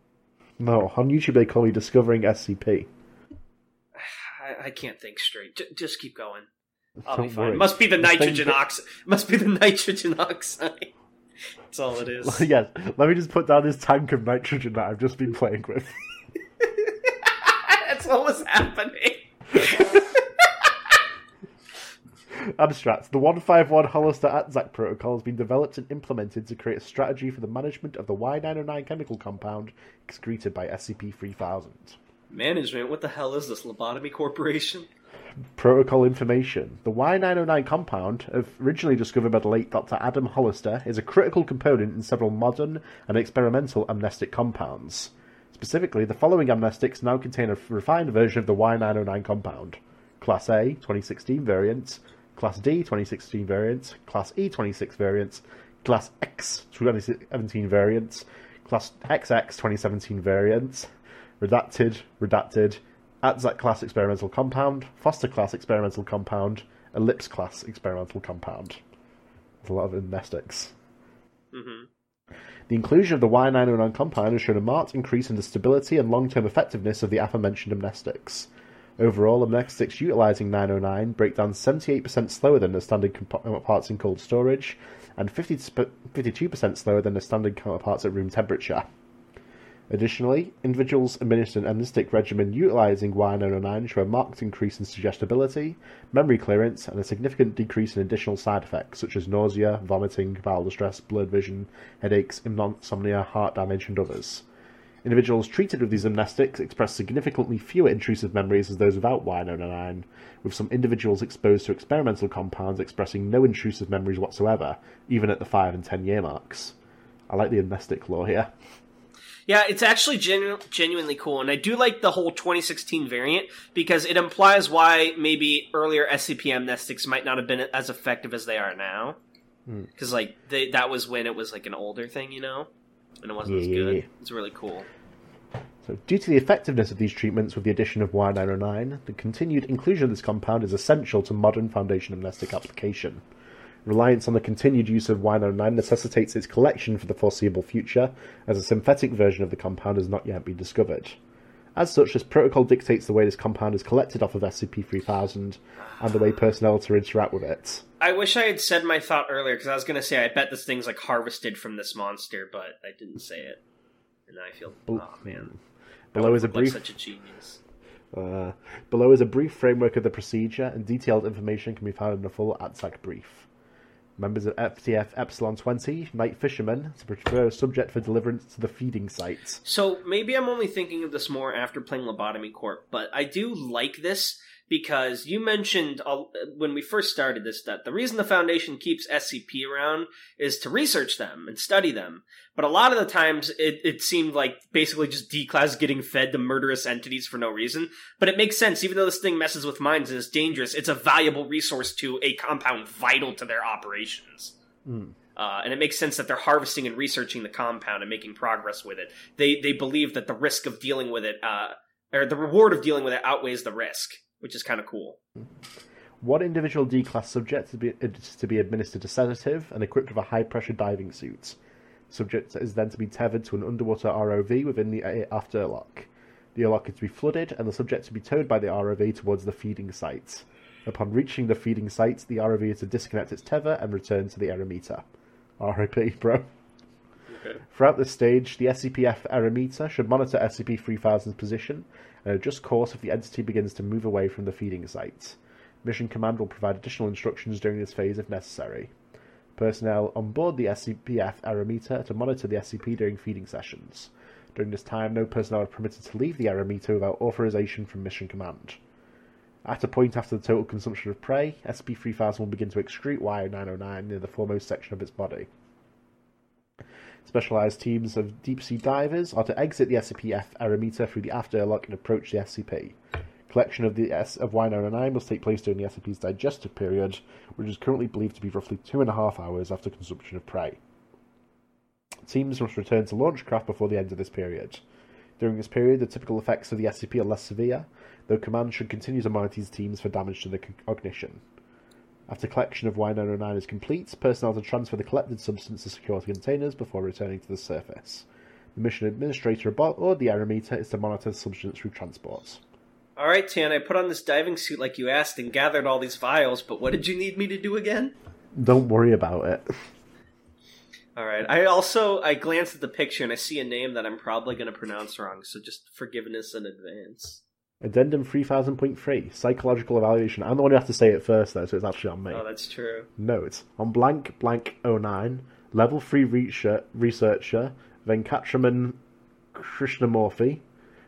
No, on YouTube they call me Discovering S C P. I, I can't think straight. J- just keep going. I'll Don't be fine. Worry. Must be the nitrogen oxide. Must be the nitrogen oxide. That's all it is. Yes. Let me just put down this tank of nitrogen that I've just been playing with. That's what was happening. Abstract. The one fifty-one Hollister Atzak protocol has been developed and implemented to create a strategy for the management of the Y nine oh nine chemical compound excreted by S C P three thousand. Management? What the hell is this? Lobotomy Corporation? Protocol information. The Y nine oh nine compound, originally discovered by the late Doctor Adam Hollister, is a critical component in several modern and experimental amnestic compounds. Specifically, the following amnestics now contain a refined version of the Y nine oh nine compound. Class A, twenty sixteen variants, Class D, twenty sixteen variants, Class E, twenty-six variants, Class X, twenty seventeen variants, Class X X, twenty seventeen variants, redacted, redacted, Atzak class experimental compound, Foster class experimental compound, Ellipse class experimental compound. There's a lot of amnestics. Mm-hmm. The inclusion of the Y nine oh nine compound has shown a marked increase in the stability and long-term effectiveness of the aforementioned amnestics. Overall, amnestics utilizing nine oh nine break down seventy-eight percent slower than the standard counterparts in cold storage, and fifty-two percent slower than the standard counterparts at room temperature. Additionally, individuals administered an amnestic regimen utilizing Y nine oh nine show a marked increase in suggestibility, memory clearance, and a significant decrease in additional side effects such as nausea, vomiting, bowel distress, blurred vision, headaches, insomnia, heart damage, and others. Individuals treated with these amnestics express significantly fewer intrusive memories as those without Y nine oh nine, with some individuals exposed to experimental compounds expressing no intrusive memories whatsoever, even at the five and ten year marks. I like the amnestic lore here. Yeah, it's actually genu- genuinely cool, and I do like the whole twenty sixteen variant, because it implies why maybe earlier S C P amnestics might not have been as effective as they are now. Because, like, they, that was when it was, like, an older thing, you know? And it wasn't yeah. as good. It's really cool. So, due to the effectiveness of these treatments with the addition of Y nine oh nine, the continued inclusion of this compound is essential to modern Foundation amnestic application. Reliance on the continued use of Y nine oh nine necessitates its collection for the foreseeable future, as a synthetic version of the compound has not yet been discovered. As such, this protocol dictates the way this compound is collected off of S C P three thousand and the way personnel to interact with it. I wish I had said my thought earlier, because I was going to say I bet this thing's like harvested from this monster, but I didn't say it. And I feel, Bel- oh man. Below is a brief... such a genius. Uh, below is a brief framework of the procedure, and detailed information can be found in the full A T S A C brief. Members of F T F Epsilon twenty, night fishermen, to prepare a subject for deliverance to the feeding site. So maybe I'm only thinking of this more after playing Lobotomy Corp, but I do like this because you mentioned uh, when we first started this that the reason the Foundation keeps S C P around is to research them and study them. But a lot of the times it, it seemed like basically just D-Class getting fed to murderous entities for no reason. But it makes sense. Even though this thing messes with minds and is dangerous, it's a valuable resource to a compound vital to their operations. Mm. Uh, and it makes sense that they're harvesting and researching the compound and making progress with it. They, they believe that the risk of dealing with it, uh, or the reward of dealing with it outweighs the risk. Which is kind of cool. One individual D-class subject to be, to be administered a sedative and equipped with a high-pressure diving suit. Subject is then to be tethered to an underwater R O V within the aft airlock. The airlock is to be flooded, and the subject to be towed by the R O V towards the feeding site. Upon reaching the feeding site, the R O V is to disconnect its tether and return to the Eremita. R I P, bro. Okay. Throughout this stage, the S C P F Eremita should monitor S C P three thousand's position and adjust course if the entity begins to move away from the feeding site. Mission Command will provide additional instructions during this phase if necessary. Personnel on board the S C P F Eremita to monitor the S C P during feeding sessions. During this time, no personnel are permitted to leave the Eremita without authorization from Mission Command. At a point after the total consumption of prey, S C P three thousand will begin to excrete Y nine oh nine near the foremost section of its body. Specialized teams of deep-sea divers are to exit the S C P F Eremita through the aft airlock and approach the S C P. Collection of the S of Y nine oh nine must take place during the S C P's digestive period, which is currently believed to be roughly two and a half hours after consumption of prey. Teams must return to launch craft before the end of this period. During this period, the typical effects of the S C P are less severe, though Command should continue to monitor these teams for damage to their cognition. After collection of Y nine oh nine is complete, personnel to transfer the collected substance to security containers before returning to the surface. The mission administrator aboard the Eremita is to monitor the substance through transport. Alright, Tan, I put on this diving suit like you asked and gathered all these vials, but what did you need me to do again? Don't worry about it. Alright, I also, I glanced at the picture and I see a name that I'm probably going to pronounce wrong, so just forgiveness in advance. Addendum three thousand point three, psychological evaluation. I'm the one who has to say it first, though, so it's actually on me. Oh, that's true. Note, on blank blank oh nine, level three researcher, researcher Venkatraman Krishnamurthy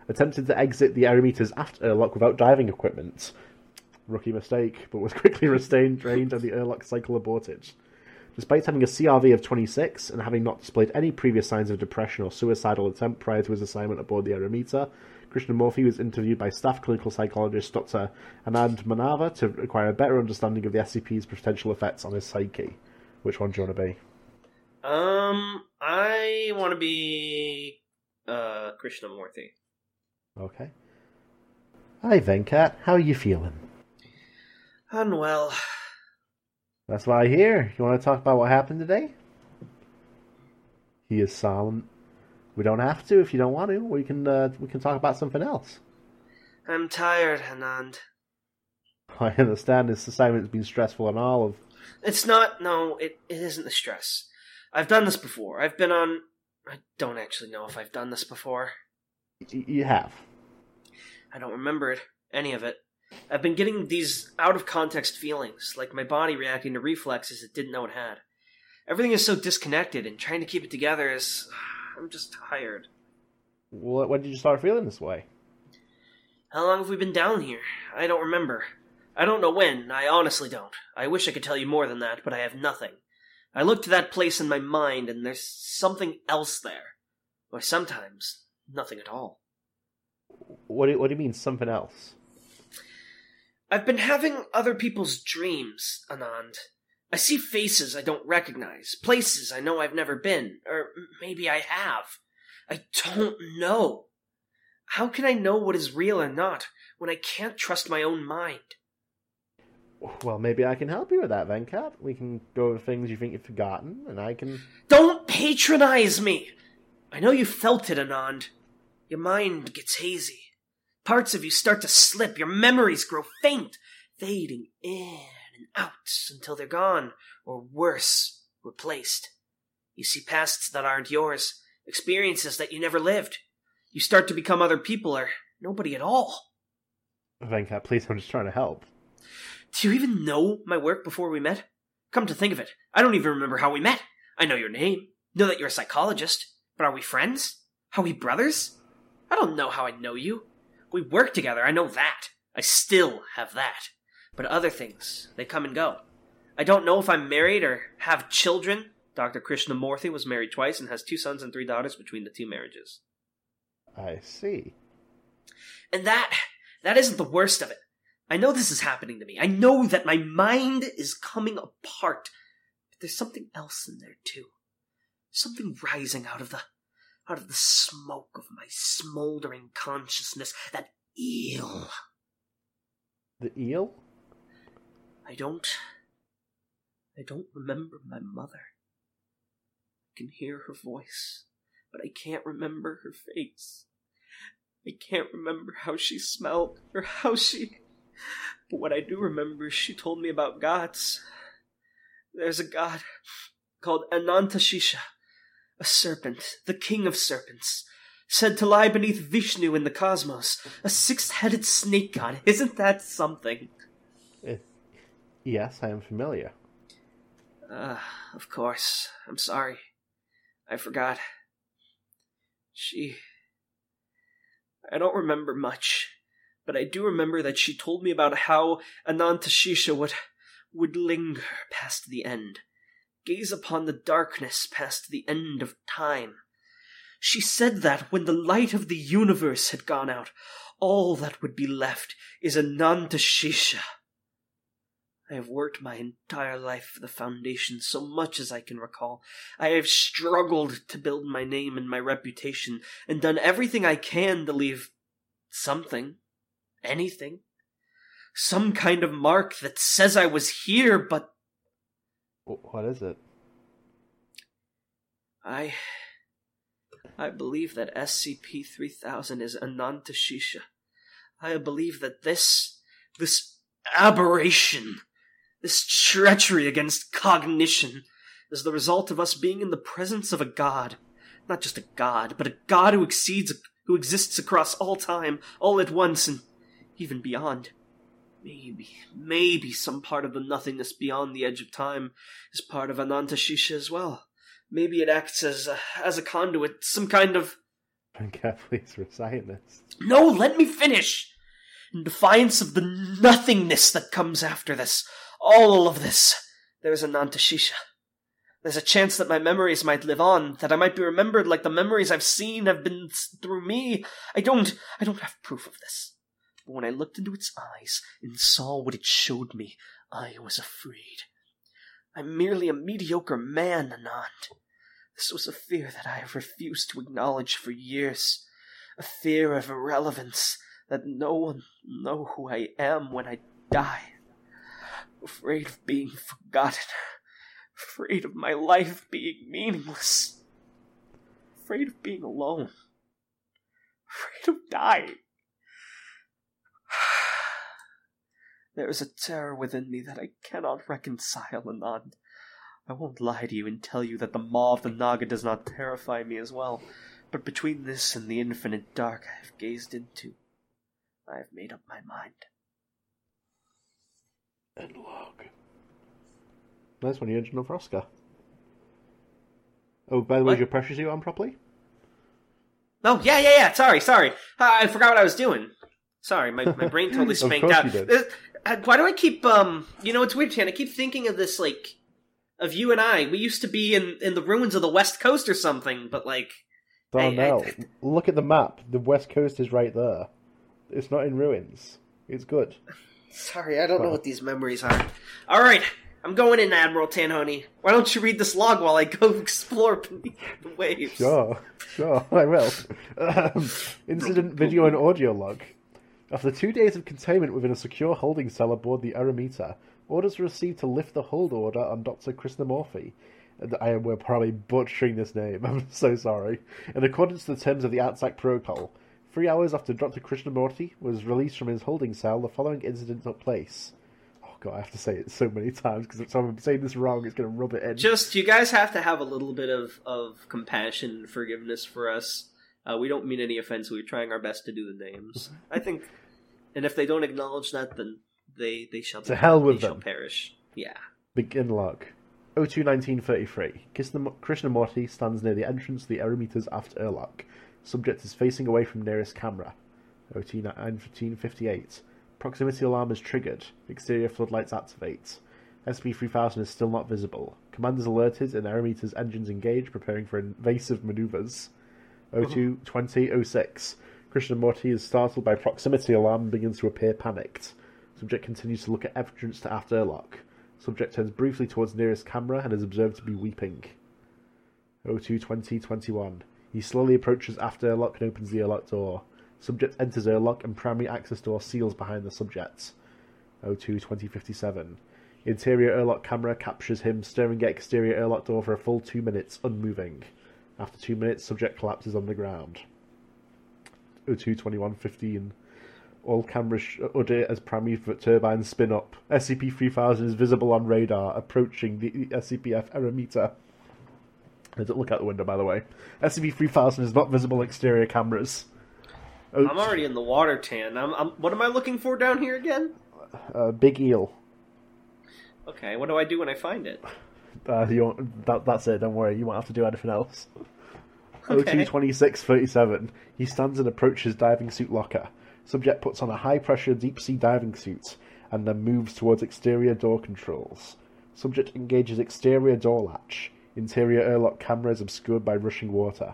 attempted to exit the Eremita's aft airlock without diving equipment. Rookie mistake, but was quickly restrained, drained, and the airlock cycle aborted. Despite having a C R V of twenty-six and having not displayed any previous signs of depression or suicidal attempt prior to his assignment aboard the Eremita, Krishnamurthy was interviewed by staff clinical psychologist Doctor Anand Manava to acquire a better understanding of the S C P's potential effects on his psyche. Which one do you want to be? Um, I want to be uh, Krishnamurthy. Okay. Hi, Venkat. How are you feeling? Unwell. That's why I'm here. You want to talk about what happened today? He is silent. We don't have to if you don't want to. We can uh, we can talk about something else. I'm tired, Anand. I understand this assignment's been stressful and all of... It's not, no, it, it isn't the stress. I've done this before. I've been on... I don't actually know if I've done this before. Y- you have. I don't remember it, any of it. I've been getting these out-of-context feelings, like my body reacting to reflexes it didn't know it had. Everything is so disconnected, and trying to keep it together is... I'm just tired. What, when did you start feeling this way? How long have we been down here? I don't remember. I don't know when. I honestly don't. I wish I could tell you more than that, but I have nothing. I look to that place in my mind, and there's something else there. Or sometimes, nothing at all. What do, what do you mean, something else? I've been having other people's dreams, Anand. I see faces I don't recognize, places I know I've never been, or maybe I have. I don't know. How can I know what is real and not when I can't trust my own mind? Well, maybe I can help you with that, Venkat. We can go over things you think you've forgotten, and I can... Don't patronize me! I know you felt it, Anand. Your mind gets hazy. Parts of you start to slip. Your memories grow faint, fading in and out until they're gone, or worse, replaced. You see pasts that aren't yours, experiences that you never lived. You start to become other people, or nobody at all. Venkat, please, I'm just trying to help. Do you even know my work before we met? Come to think of it, I don't even remember how we met. I know your name, know that you're a psychologist, but are we friends? Are we brothers? I don't know how I know you. We work together, I know that. I still have that. But other things, they come and go. I don't know if I'm married or have children. Doctor Krishnamurthy was married twice and has two sons and three daughters between the two marriages. I see. And that, that isn't the worst of it. I know this is happening to me. I know that my mind is coming apart. But there's something else in there, too. Something rising out of the out of the smoke of my smoldering consciousness. That eel. The eel? I don't... I don't remember my mother. I can hear her voice, but I can't remember her face. I can't remember how she smelled or how she... But what I do remember is she told me about gods. There's a god called Anantashesha, a serpent, the king of serpents, said to lie beneath Vishnu in the cosmos, a six-headed snake god. Isn't that something? Uh, yes, I am familiar. Ah, uh, of course. I'm sorry. I forgot. She... I don't remember much. But I do remember that she told me about how Anantashesha would, would linger past the end, gaze upon the darkness past the end of time. She said that when the light of the universe had gone out, all that would be left is Anantashesha. I have worked my entire life for the Foundation, so much as I can recall. I have struggled to build my name and my reputation, and done everything I can to leave something. Anything. Some kind of mark that says I was here, but... What is it? I... I believe that S C P three thousand is Anantashesha. I believe that this... this aberration, this treachery against cognition, is the result of us being in the presence of a god. Not just a god, but a god who exceeds... who exists across all time, all at once, and... even beyond. Maybe, maybe some part of the nothingness beyond the edge of time is part of Anantashesha as well. Maybe it acts as a, as a conduit, some kind of... Venkat, please recite this. No, let me finish! In defiance of the nothingness that comes after this, all of this, there is Anantashesha. There's a chance that my memories might live on, that I might be remembered like the memories I've seen have been through me. I don't, I don't have proof of this. But when I looked into its eyes and saw what it showed me, I was afraid. I'm merely a mediocre man, Anand. This was a fear that I have refused to acknowledge for years. A fear of irrelevance, that no one will know who I am when I die. Afraid of being forgotten. Afraid of my life being meaningless. Afraid of being alone. Afraid of dying. There is a terror within me that I cannot reconcile, Anand. I won't lie to you and tell you that the maw of the Naga does not terrify me as well, but between this and the infinite dark I have gazed into, I have made up my mind. And log. Nice one, the original for Oscar. Oh, by the what? way, is your pressure suit on properly? No, oh, yeah, yeah, yeah. Sorry, sorry. Uh, I forgot what I was doing. Sorry, my, my brain totally spanked out. This, uh, why do I keep, um, you know, it's weird, Chan. I keep thinking of this, like, of you and I. We used to be in, in the ruins of the West Coast or something, but, like... Darnell, I, I, look at the map. The West Coast is right there. It's not in ruins. It's good. Sorry, I don't well. know what these memories are. All right, I'm going in, Admiral Tanhoney. Why don't you read this log while I go explore beneath the waves? Sure, sure, I will. Um, incident video and audio log. After two days of containment within a secure holding cell aboard the Eremita, orders were received to lift the hold order on Doctor Krishnamurthy. And I am, we're probably butchering this name, I'm so sorry. In accordance to the terms of the ATSAC protocol, three hours after Doctor Krishnamurthy was released from his holding cell, the following incident took place. Oh god, I have to say it so many times, because if I'm saying this wrong, it's going to rub it in. Just, you guys have to have a little bit of, of compassion and forgiveness for us. Uh, we don't mean any offense, we're trying our best to do the names. I think... And if they don't acknowledge that, then they, they shall to hell with they them. Shall perish. Yeah. Begin log. oh two nineteen thirty-three. Krishnamurthy stands near the entrance to the Eremita's aft airlock. Subject is facing away from nearest camera. oh two nineteen fifty-eight. Proximity alarm is triggered. Exterior floodlights activate. S P three thousand is still not visible. Command is alerted and Eremita's engines engage, preparing for invasive maneuvers. oh two twenty oh six. Krishnamurthy is startled by proximity alarm and begins to appear panicked. Subject continues to look at entrance to aft airlock. Subject turns briefly towards nearest camera and is observed to be weeping. oh two twenty twenty-one. He slowly approaches aft airlock and opens the airlock door. Subject enters airlock and primary access door seals behind the subject. oh two twenty fifty-seven. Interior airlock camera captures him staring at exterior airlock door for a full two minutes, unmoving. After two minutes, subject collapses on the ground. oh two twenty-one fifteen. All cameras udder as primary turbines spin up. S C P three thousand is visible on radar, approaching the S C P F Eremita. I don't look out the window, by the way. S C P three thousand is not visible on exterior cameras. Oh, I'm already in the water, Tan. I'm, I'm, what am I looking for down here again? Uh, big eel. Okay, what do I do when I find it? Uh, you that, that's it, don't worry. You won't have to do anything else. Okay. oh two twenty-six thirty-seven. He stands and approaches diving suit locker. Subject puts on a high-pressure deep-sea diving suit and then moves towards exterior door controls. Subject engages exterior door latch. Interior airlock camera is obscured by rushing water.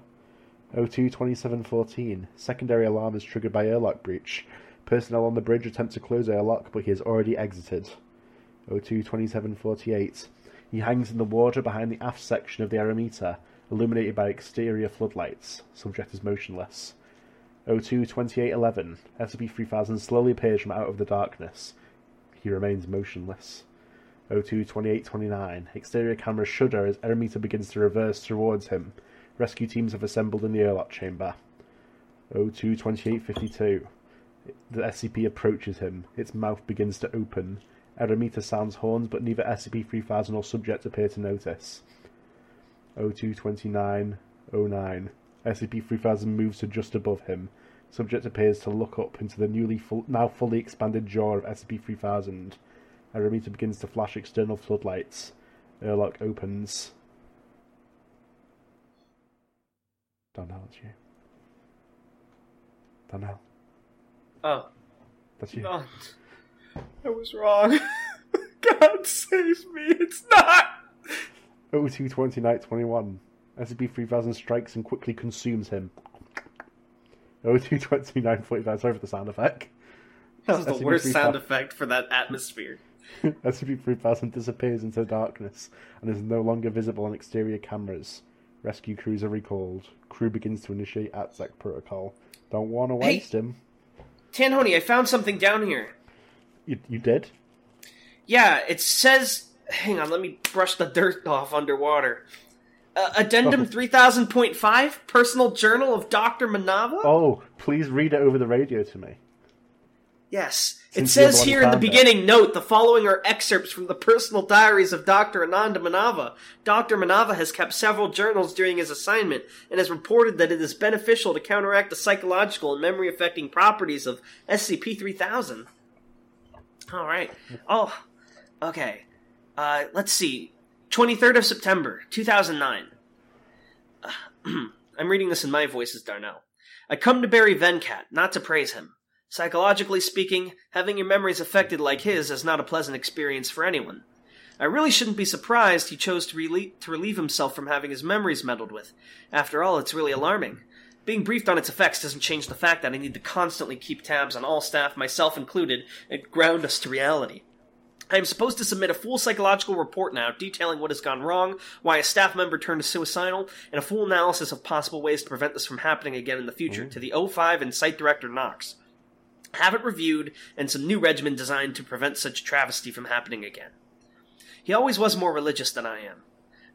oh two twenty-seven fourteen. Secondary alarm is triggered by airlock breach. Personnel on the bridge attempt to close airlock, but he has already exited. oh two twenty-seven forty-eight. He hangs in the water behind the aft section of the Eremita, illuminated by exterior floodlights. Subject is motionless. oh two twenty-eight eleven. S C P three thousand slowly appears from out of the darkness. He remains motionless. oh two twenty-eight twenty-nine. Exterior camera shudder as Eremita begins to reverse towards him. Rescue teams have assembled in the airlock chamber. oh two twenty-eight fifty-two. The S C P approaches him. Its mouth begins to open. Eremita sounds horns, but neither S C P three thousand or subject appear to notice. oh two twenty-nine oh nine. S C P three thousand moves to just above him. Subject appears to look up into the newly full, now fully expanded jaw of S C P three thousand. Eremita begins to flash external floodlights. Airlock opens. Donnell, that's you. Donnell. Oh. That's you. Not. I was wrong. God save me, it's not! oh two twenty-nine twenty-one. S C P three thousand strikes and quickly consumes him. oh two twenty-nine forty-five. Sorry for the sound effect. That was the worst sound effect for that atmosphere. S C P three thousand disappears into darkness and is no longer visible on exterior cameras. Rescue crews are recalled. Crew begins to initiate ATSAC protocol. Don't want to waste hey, him. Tanhoney, I found something down here. You, you did? Yeah, it says... Hang on, let me brush the dirt off underwater. Uh, addendum oh. three thousand point five, Personal Journal of Doctor Manava? Oh, please read it over the radio to me. Yes. Since it says here in the beginning, it. Note, the following are excerpts from the personal diaries of Doctor Anand Manava. Doctor Manava has kept several journals during his assignment and has reported that it is beneficial to counteract the psychological and memory-affecting properties of S C P three thousand. All right. Oh, okay. Uh, let's see. twenty-third of September, two thousand nine. Uh, I'm reading this in my voice as Darnell. I come to bury Venkat, not to praise him. Psychologically speaking, having your memories affected like his is not a pleasant experience for anyone. I really shouldn't be surprised he chose to, relie- to relieve himself from having his memories meddled with. After all, it's really alarming. Being briefed on its effects doesn't change the fact that I need to constantly keep tabs on all staff, myself included, and ground us to reality. I am supposed to submit a full psychological report now, detailing what has gone wrong, why a staff member turned suicidal, and a full analysis of possible ways to prevent this from happening again in the future, mm-hmm. to the O five and site director Knox. Have it reviewed, and some new regimen designed to prevent such travesty from happening again. He always was more religious than I am.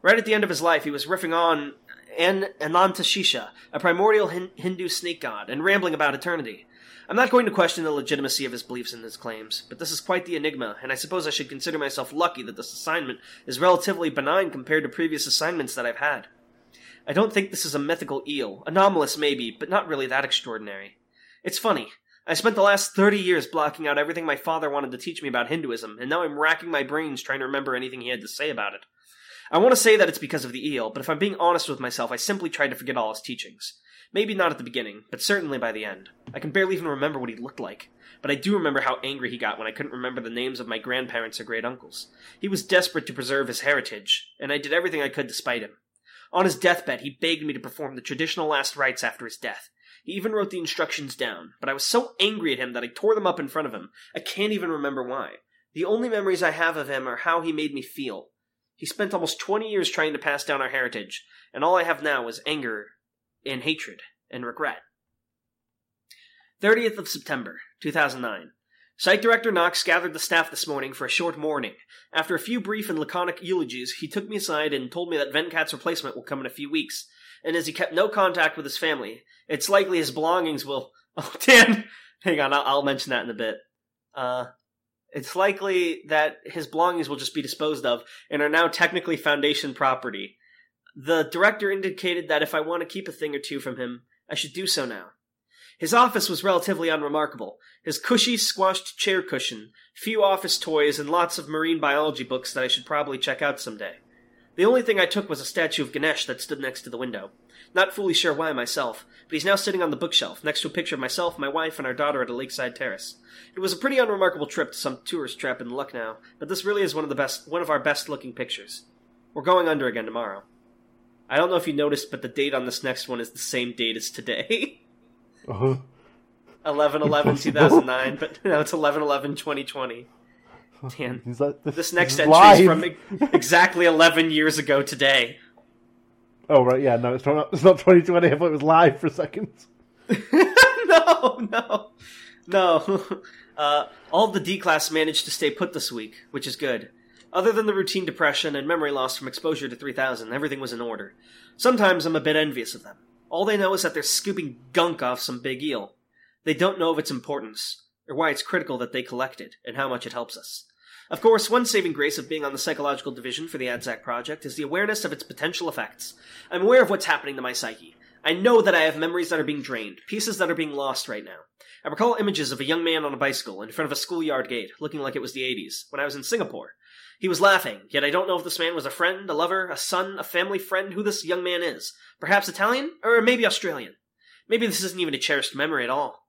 Right at the end of his life, he was riffing on An- Anantashesha, a primordial hin- Hindu snake god, and rambling about eternity. I'm not going to question the legitimacy of his beliefs and his claims, but this is quite the enigma, and I suppose I should consider myself lucky that this assignment is relatively benign compared to previous assignments that I've had. I don't think this is a mythical eel. Anomalous, maybe, but not really that extraordinary. It's funny. I spent the last thirty years blocking out everything my father wanted to teach me about Hinduism, and now I'm racking my brains trying to remember anything he had to say about it. I want to say that it's because of the eel, but if I'm being honest with myself, I simply tried to forget all his teachings. Maybe not at the beginning, but certainly by the end. I can barely even remember what he looked like, but I do remember how angry he got when I couldn't remember the names of my grandparents or great-uncles. He was desperate to preserve his heritage, and I did everything I could to spite him. On his deathbed, he begged me to perform the traditional last rites after his death. He even wrote the instructions down, but I was so angry at him that I tore them up in front of him. I can't even remember why. The only memories I have of him are how he made me feel. He spent almost twenty years trying to pass down our heritage, and all I have now is anger and hatred, and regret. thirtieth of September, two thousand nine. Site Director Knox gathered the staff this morning for a short morning. After a few brief and laconic eulogies, he took me aside and told me that Venkat's replacement will come in a few weeks, and as he kept no contact with his family, it's likely his belongings will... Oh, Dan! Hang on, I'll, I'll mention that in a bit. Uh... It's likely that his belongings will just be disposed of, and are now technically Foundation property. The director indicated that if I want to keep a thing or two from him, I should do so now. His office was relatively unremarkable. His cushy, squashed chair cushion, few office toys, and lots of marine biology books that I should probably check out someday. The only thing I took was a statue of Ganesh that stood next to the window. Not fully sure why myself, but he's now sitting on the bookshelf, next to a picture of myself, my wife, and our daughter at a lakeside terrace. It was a pretty unremarkable trip to some tourist trap in Lucknow, but this really is one of the best, one of our best-looking pictures. We're going under again tomorrow. I don't know if you noticed, but the date on this next one is the same date as today. Uh-huh. eleven eleven two thousand nine, but now it's eleven eleven twenty twenty. Dan, that, this, this next entry is from exactly eleven years ago today. Oh, right, yeah, no, it's not, it's not twenty twenty, I thought it was live for a second. no, no, no. Uh, all the D-class managed to stay put this week, which is good. Other than the routine depression and memory loss from exposure to three thousand, everything was in order. Sometimes I'm a bit envious of them. All they know is that they're scooping gunk off some big eel. They don't know of its importance, or why it's critical that they collect it, and how much it helps us. Of course, one saving grace of being on the psychological division for the ADSAC project is the awareness of its potential effects. I'm aware of what's happening to my psyche. I know that I have memories that are being drained, pieces that are being lost right now. I recall images of a young man on a bicycle in front of a schoolyard gate, looking like it was the eighties, when I was in Singapore. He was laughing, yet I don't know if this man was a friend, a lover, a son, a family friend, who this young man is. Perhaps Italian? Or maybe Australian. Maybe this isn't even a cherished memory at all.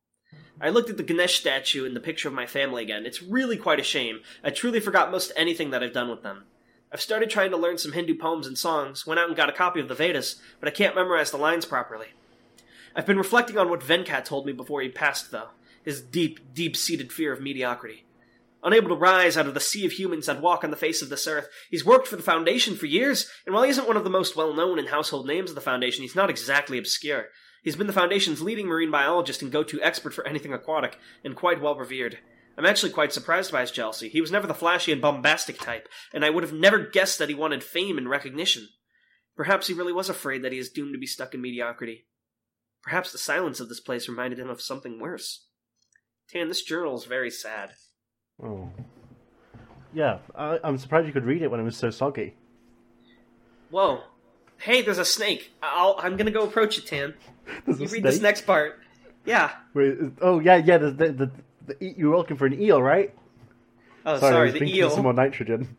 I looked at the Ganesh statue and the picture of my family again. It's really quite a shame. I truly forgot most anything that I've done with them. I've started trying to learn some Hindu poems and songs, went out and got a copy of the Vedas, but I can't memorize the lines properly. I've been reflecting on what Venkat told me before he passed, though, his deep, deep-seated fear of mediocrity. Unable to rise out of the sea of humans that walk on the face of this earth, he's worked for the Foundation for years, and while he isn't one of the most well-known and household names of the Foundation, he's not exactly obscure. He's been the Foundation's leading marine biologist and go-to expert for anything aquatic, and quite well revered. I'm actually quite surprised by his jealousy. He was never the flashy and bombastic type, and I would have never guessed that he wanted fame and recognition. Perhaps he really was afraid that he is doomed to be stuck in mediocrity. Perhaps the silence of this place reminded him of something worse. Tan, this journal is very sad. Oh. Yeah, I- I'm surprised you could read it when it was so soggy. Whoa. Hey, there's a snake. I'll, I'm going to go approach it, Tan. There's you read snake? This next part. Yeah. Wait, oh, yeah, yeah. The, the, the, the, you were looking for an eel, right? Oh, sorry, sorry I was the eel. Of some more nitrogen.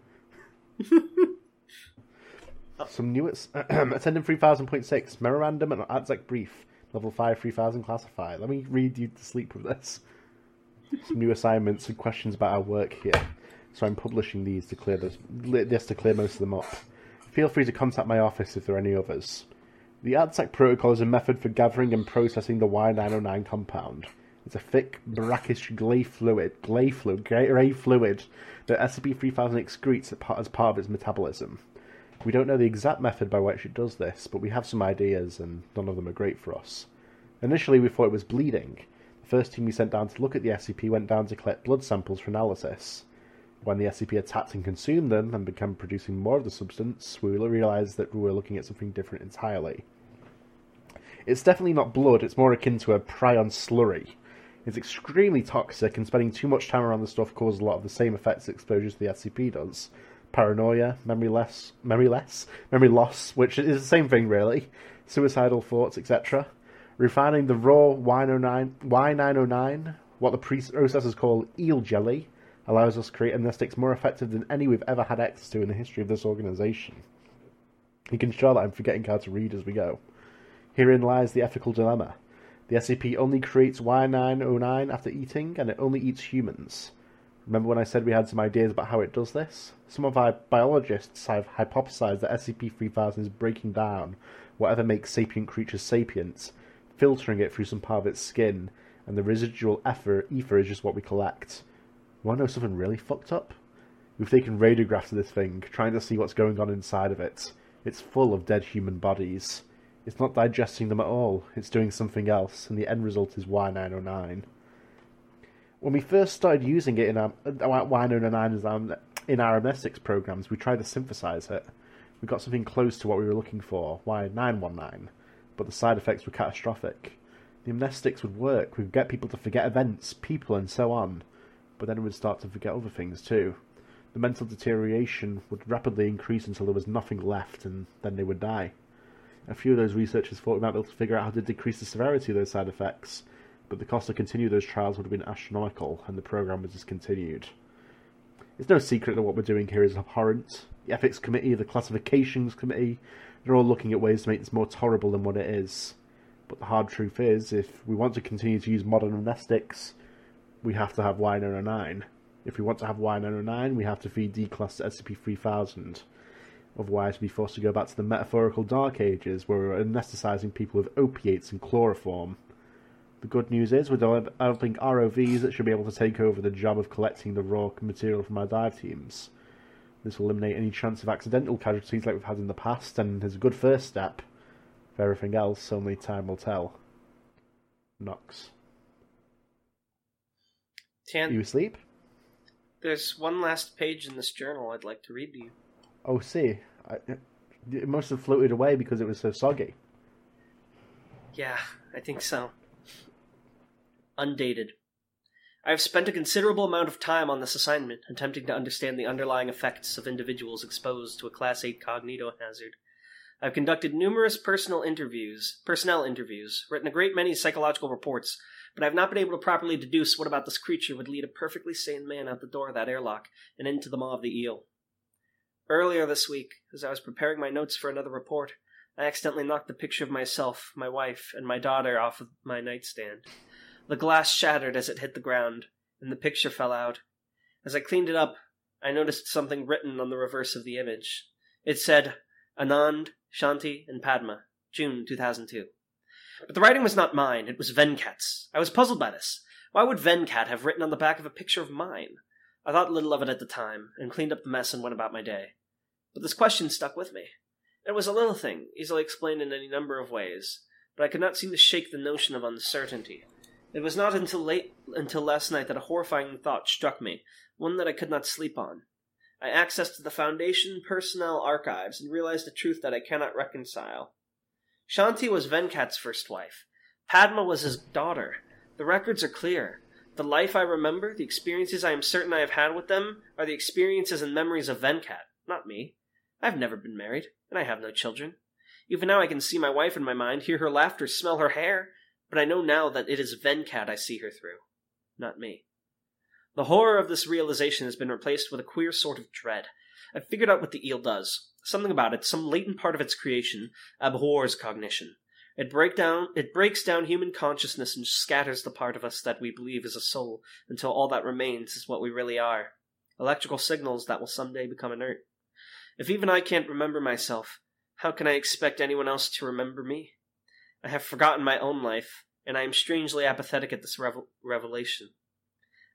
some new... Attendant three thousand point six. Memorandum and ADSEC brief. Level five, three thousand, classified. Let me read you to sleep with this. Some new assignments and questions about our work here. So I'm publishing these to clear this, this to clear most of them up. Feel free to contact my office if there are any others. The ADSAC protocol is a method for gathering and processing the Y nine oh nine compound. It's a thick, brackish gley fluid, gley fluid, grey fluid that S C P three thousand excretes as part of its metabolism. We don't know the exact method by which it does this, but we have some ideas, and none of them are great for us. Initially, we thought it was bleeding. The first team we sent down to look at the S C P went down to collect blood samples for analysis. When the S C P attacked and consumed them, and began producing more of the substance, we realised that we were looking at something different entirely. It's definitely not blood, it's more akin to a prion slurry. It's extremely toxic, and spending too much time around the stuff causes a lot of the same effects exposure to the S C P does. Paranoia, memory less, memory less, memory loss, which is the same thing really, suicidal thoughts, et cetera. Refining the raw Y nine oh nine, what the processors call eel jelly, allows us to create amnestics more effective than any we've ever had access to in the history of this organisation. You can show that I'm forgetting how to read as we go. Herein lies the ethical dilemma. The S C P only creates Y nine oh nine after eating, and it only eats humans. Remember when I said we had some ideas about how it does this? Some of our biologists have hypothesized that S C P three thousand is breaking down whatever makes sapient creatures sapient, filtering it through some part of its skin, and the residual ether, ether is just what we collect. Want to know something really fucked up? We've taken radiographs of this thing, trying to see what's going on inside of it. It's full of dead human bodies. It's not digesting them at all, it's doing something else, and the end result is Y nine oh nine. When we first started using it in our Y nine oh nine in our amnestics programs, we tried to synthesize it. We got something close to what we were looking for, Y nine one nine, but the side effects were catastrophic. The amnestics would work, we would get people to forget events, people, and so on, but then we would start to forget other things too. The mental deterioration would rapidly increase until there was nothing left, and then they would die. A few of those researchers thought we might be able to figure out how to decrease the severity of those side effects, but the cost to continue those trials would have been astronomical, and the program was discontinued. It's no secret that what we're doing here is abhorrent. The Ethics Committee, the Classifications Committee, they're all looking at ways to make this more tolerable than what it is. But the hard truth is, if we want to continue to use modern amnestics, we have to have Y nine oh nine. If we want to have Y nine oh nine, we have to feed D-class to S C P three thousand. Otherwise, we'd be forced to go back to the metaphorical Dark Ages, where we were amnesticizing people with opiates and chloroform. The good news is we're developing R O Vs that should be able to take over the job of collecting the raw material from our dive teams. This will eliminate any chance of accidental casualties like we've had in the past, and is a good first step. For everything else, only time will tell. Knox. Tan, you asleep? There's one last page in this journal I'd like to read to you. Oh, see. I, it must have floated away because it was so soggy. Yeah, I think so. Undated. I have spent a considerable amount of time on this assignment, attempting to understand the underlying effects of individuals exposed to a Class eight cognitohazard. I have conducted numerous personal interviews, personnel interviews, written a great many psychological reports, but I have not been able to properly deduce what about this creature would lead a perfectly sane man out the door of that airlock and into the maw of the eel. Earlier this week, as I was preparing my notes for another report, I accidentally knocked the picture of myself, my wife, and my daughter off of my nightstand. The glass shattered as it hit the ground, and the picture fell out. As I cleaned it up, I noticed something written on the reverse of the image. It said, Anand, Shanti, and Padma, June two thousand two. But the writing was not mine, it was Venkat's. I was puzzled by this. Why would Venkat have written on the back of a picture of mine? I thought little of it at the time, and cleaned up the mess and went about my day. But this question stuck with me. It was a little thing, easily explained in any number of ways, but I could not seem to shake the notion of uncertainty. It was not until late, until last night that a horrifying thought struck me, one that I could not sleep on. I accessed the Foundation personnel archives and realized a truth that I cannot reconcile. Shanti was Venkat's first wife. Padma was his daughter. The records are clear. The life I remember, the experiences I am certain I have had with them, are the experiences and memories of Venkat, not me. I have never been married, and I have no children. Even now I can see my wife in my mind, hear her laughter, smell her hair, but I know now that it is Venkat I see her through, not me. The horror of this realization has been replaced with a queer sort of dread. I've figured out what the eel does. Something about it, some latent part of its creation, abhors cognition. It, break down, it breaks down human consciousness and scatters the part of us that we believe is a soul until all that remains is what we really are, electrical signals that will someday become inert. If even I can't remember myself, how can I expect anyone else to remember me? I have forgotten my own life, and I am strangely apathetic at this revel- revelation.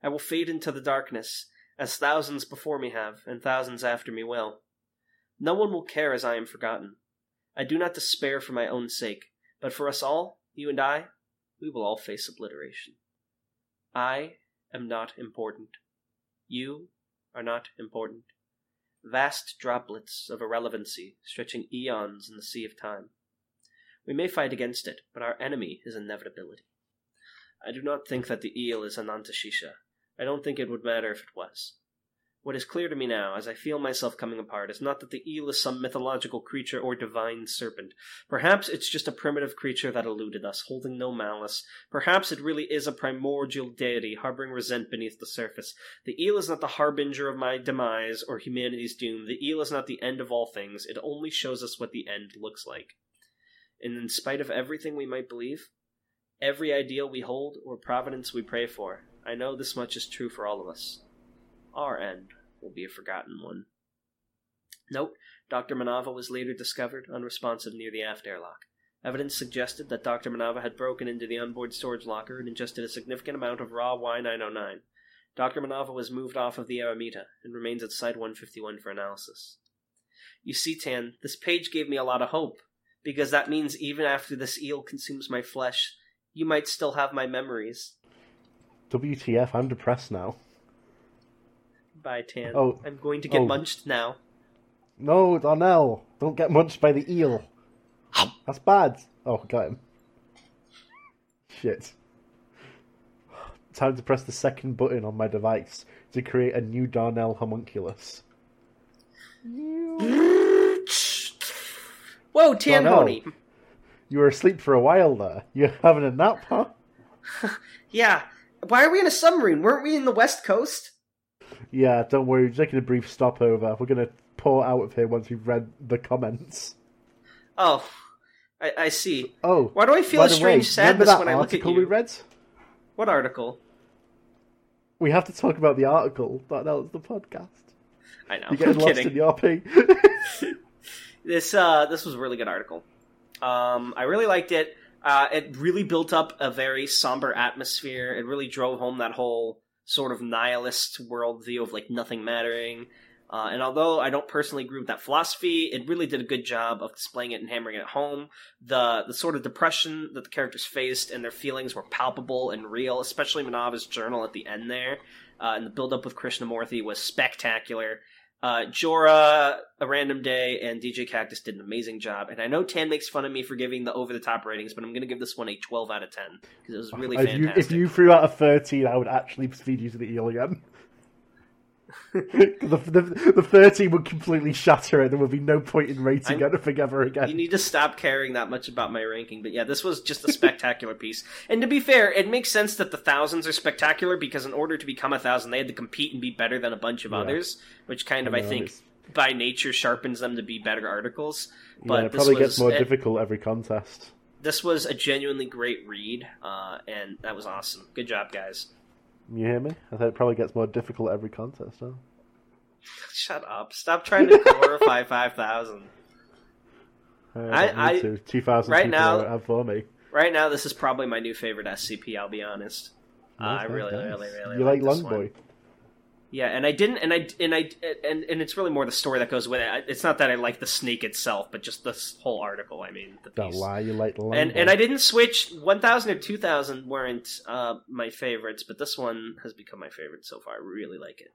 I will fade into the darkness, as thousands before me have, and thousands after me will. No one will care as I am forgotten. I do not despair for my own sake, but for us all, you and I, we will all face obliteration. I am not important. You are not important. Vast droplets of irrelevancy stretching eons in the sea of time. We may fight against it, but our enemy is inevitability. I do not think that the eel is Anantashesha. I don't think it would matter if it was. What is clear to me now, as I feel myself coming apart, is not that the eel is some mythological creature or divine serpent. Perhaps it's just a primitive creature that eluded us, holding no malice. Perhaps it really is a primordial deity, harboring resent beneath the surface. The eel is not the harbinger of my demise or humanity's doom. The eel is not the end of all things. It only shows us what the end looks like. And in spite of everything we might believe, every ideal we hold or providence we pray for, I know this much is true for all of us. Our end will be a forgotten one. Note, Doctor Manava was later discovered unresponsive near the aft airlock. Evidence suggested that Doctor Manava had broken into the onboard storage locker and ingested a significant amount of raw Y nine oh nine. Doctor Manava was moved off of the Eremita and remains at Site one fifty-one for analysis. You see, Tan, this page gave me a lot of hope, because that means even after this eel consumes my flesh, you might still have my memories. W T F, I'm depressed now. Bye, Tan. Oh, I'm going to get oh. munched now. No, Darnell, don't get munched by the eel. That's bad. Oh, got him. Shit. Time to press the second button on my device to create a new Darnell homunculus. Whoa, Tan Pony. You were asleep for a while there. You're having a nap, huh? Yeah. Why are we in a submarine? Weren't we in the West Coast? Yeah, don't worry. We're just taking a brief stopover. We're going to pour out of here once we've read the comments. Oh, I, I see. Oh, why do I feel a strange way, sadness when I look at you? Remember that article we read? What article? We have to talk about the article. That was the podcast. I know. You're getting I'm lost kidding. in the R P. This uh, this was a really good article. Um, I really liked it. Uh, it really built up a very somber atmosphere. It really drove home that whole sort of nihilist worldview of, like, nothing mattering. Uh, and although I don't personally agree with that philosophy, it really did a good job of displaying it and hammering it home. The the sort of depression that the characters faced and their feelings were palpable and real, especially Manava's journal at the end there. Uh, and the build-up with Krishnamurthy was spectacular. Uh, Jorah, A Random Day, and D J Cactus did an amazing job. And I know Tan makes fun of me for giving the over-the-top ratings, but I'm going to give this one a twelve out of ten, because it was really if fantastic. You, if you threw out a thirteen, I would actually feed you to the eel again. the, the, the thirteen would completely shatter it. There would be no point in rating I'm, anything ever again. You need to stop caring that much about my ranking. But yeah, this was just a spectacular piece. And to be fair, it makes sense that the thousands are spectacular, because in order to become a thousand, they had to compete and be better than a bunch of yeah. others, which kind of, I, know, I think, it's... by nature sharpens them to be better articles. But yeah, it probably this was, gets more it, difficult every contest. This was a genuinely great read, uh, and that was awesome. Good job, guys. You hear me? I thought it probably gets more difficult every contest, huh? Shut up. Stop trying to glorify five thousand. Uh, I, I, two thousand right now, have for me. Right now, this is probably my new favorite S C P, I'll be honest. Uh, I really, nice. really, really, really You like, like Longboy? One. Yeah, and I didn't, and I, and I, and, and it's really more the story that goes with it. It's not that I like the snake itself, but just this whole article, I mean, the piece. That's why you like the Longboy. And, and I didn't switch, one thousand or two thousand weren't uh, my favorites, but this one has become my favorite so far. I really like it.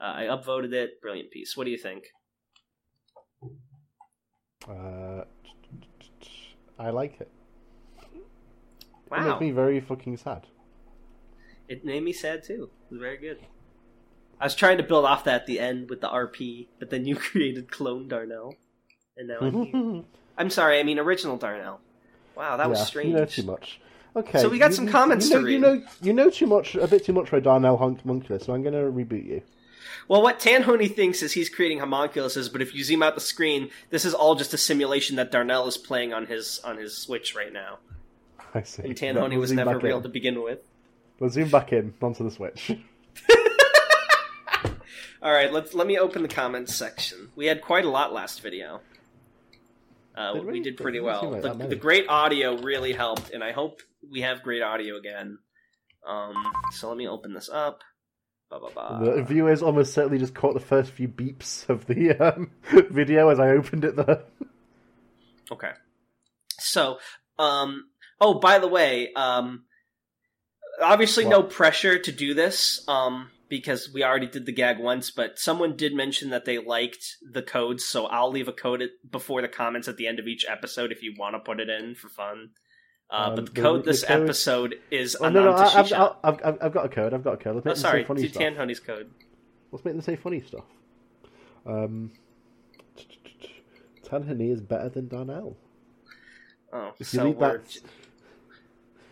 Uh, I upvoted it, brilliant piece. What do you think? Uh, I like it. Wow. It made me very fucking sad. It made me sad too. It was very good. I was trying to build off that at the end with the R P, but then you created clone Darnell, and now I'm here. I'm sorry, I mean original Darnell. Wow, that yeah, was strange. You know too much. Okay, so we got you, some comments you know, to read. You know, you know too much, a bit too much for a Darnell homunculus, so I'm going to reboot you. Well, what Tanhoney thinks is he's creating homunculus, but if you zoom out the screen, this is all just a simulation that Darnell is playing on his on his Switch right now. I see. And Tanhoney no, was never real in. to begin with. We'll zoom back in onto the Switch. All right, let's let me open the comments section. We had quite a lot last video. Uh, did we? we did pretty well. Like the, the great audio really helped, and I hope we have great audio again. Um, so let me open this up. Bah, bah, bah. The viewers almost certainly just caught the first few beeps of the um, video as I opened it there. Okay. So, um, oh, by the way, um, obviously what? no pressure to do this, um, because we already did the gag once, but someone did mention that they liked the codes, so I'll leave a code at, before the comments at the end of each episode if you want to put it in for fun. Uh, um, but the code the, this the code... episode is oh, Anantashesha. No, no, I've, I've, I've got a code, I've got a code. Let's make oh, sorry, them say funny stuff. Tanhoney's code. Let's make them say funny stuff. Um, Tanhoney is better than Darnell. Oh, if so we're, that...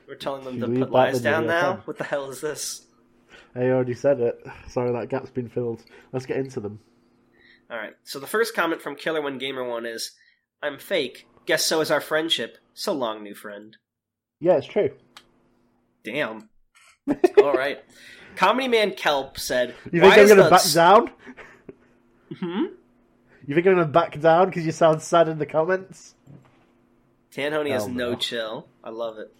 we're telling them to put lies down now? What the hell is this? I already said it. Sorry, that gap's been filled. Let's get into them. Alright, so the first comment from Killer One Gamer One is, I'm fake. Guess so is our friendship. So long, new friend. Yeah, it's true. Damn. Alright. Comedy Man Kelp said, You think I'm going to back s- down? Hmm? You think I'm going to back down because you sound sad in the comments? Tanhoney oh, has no, no chill. I love it.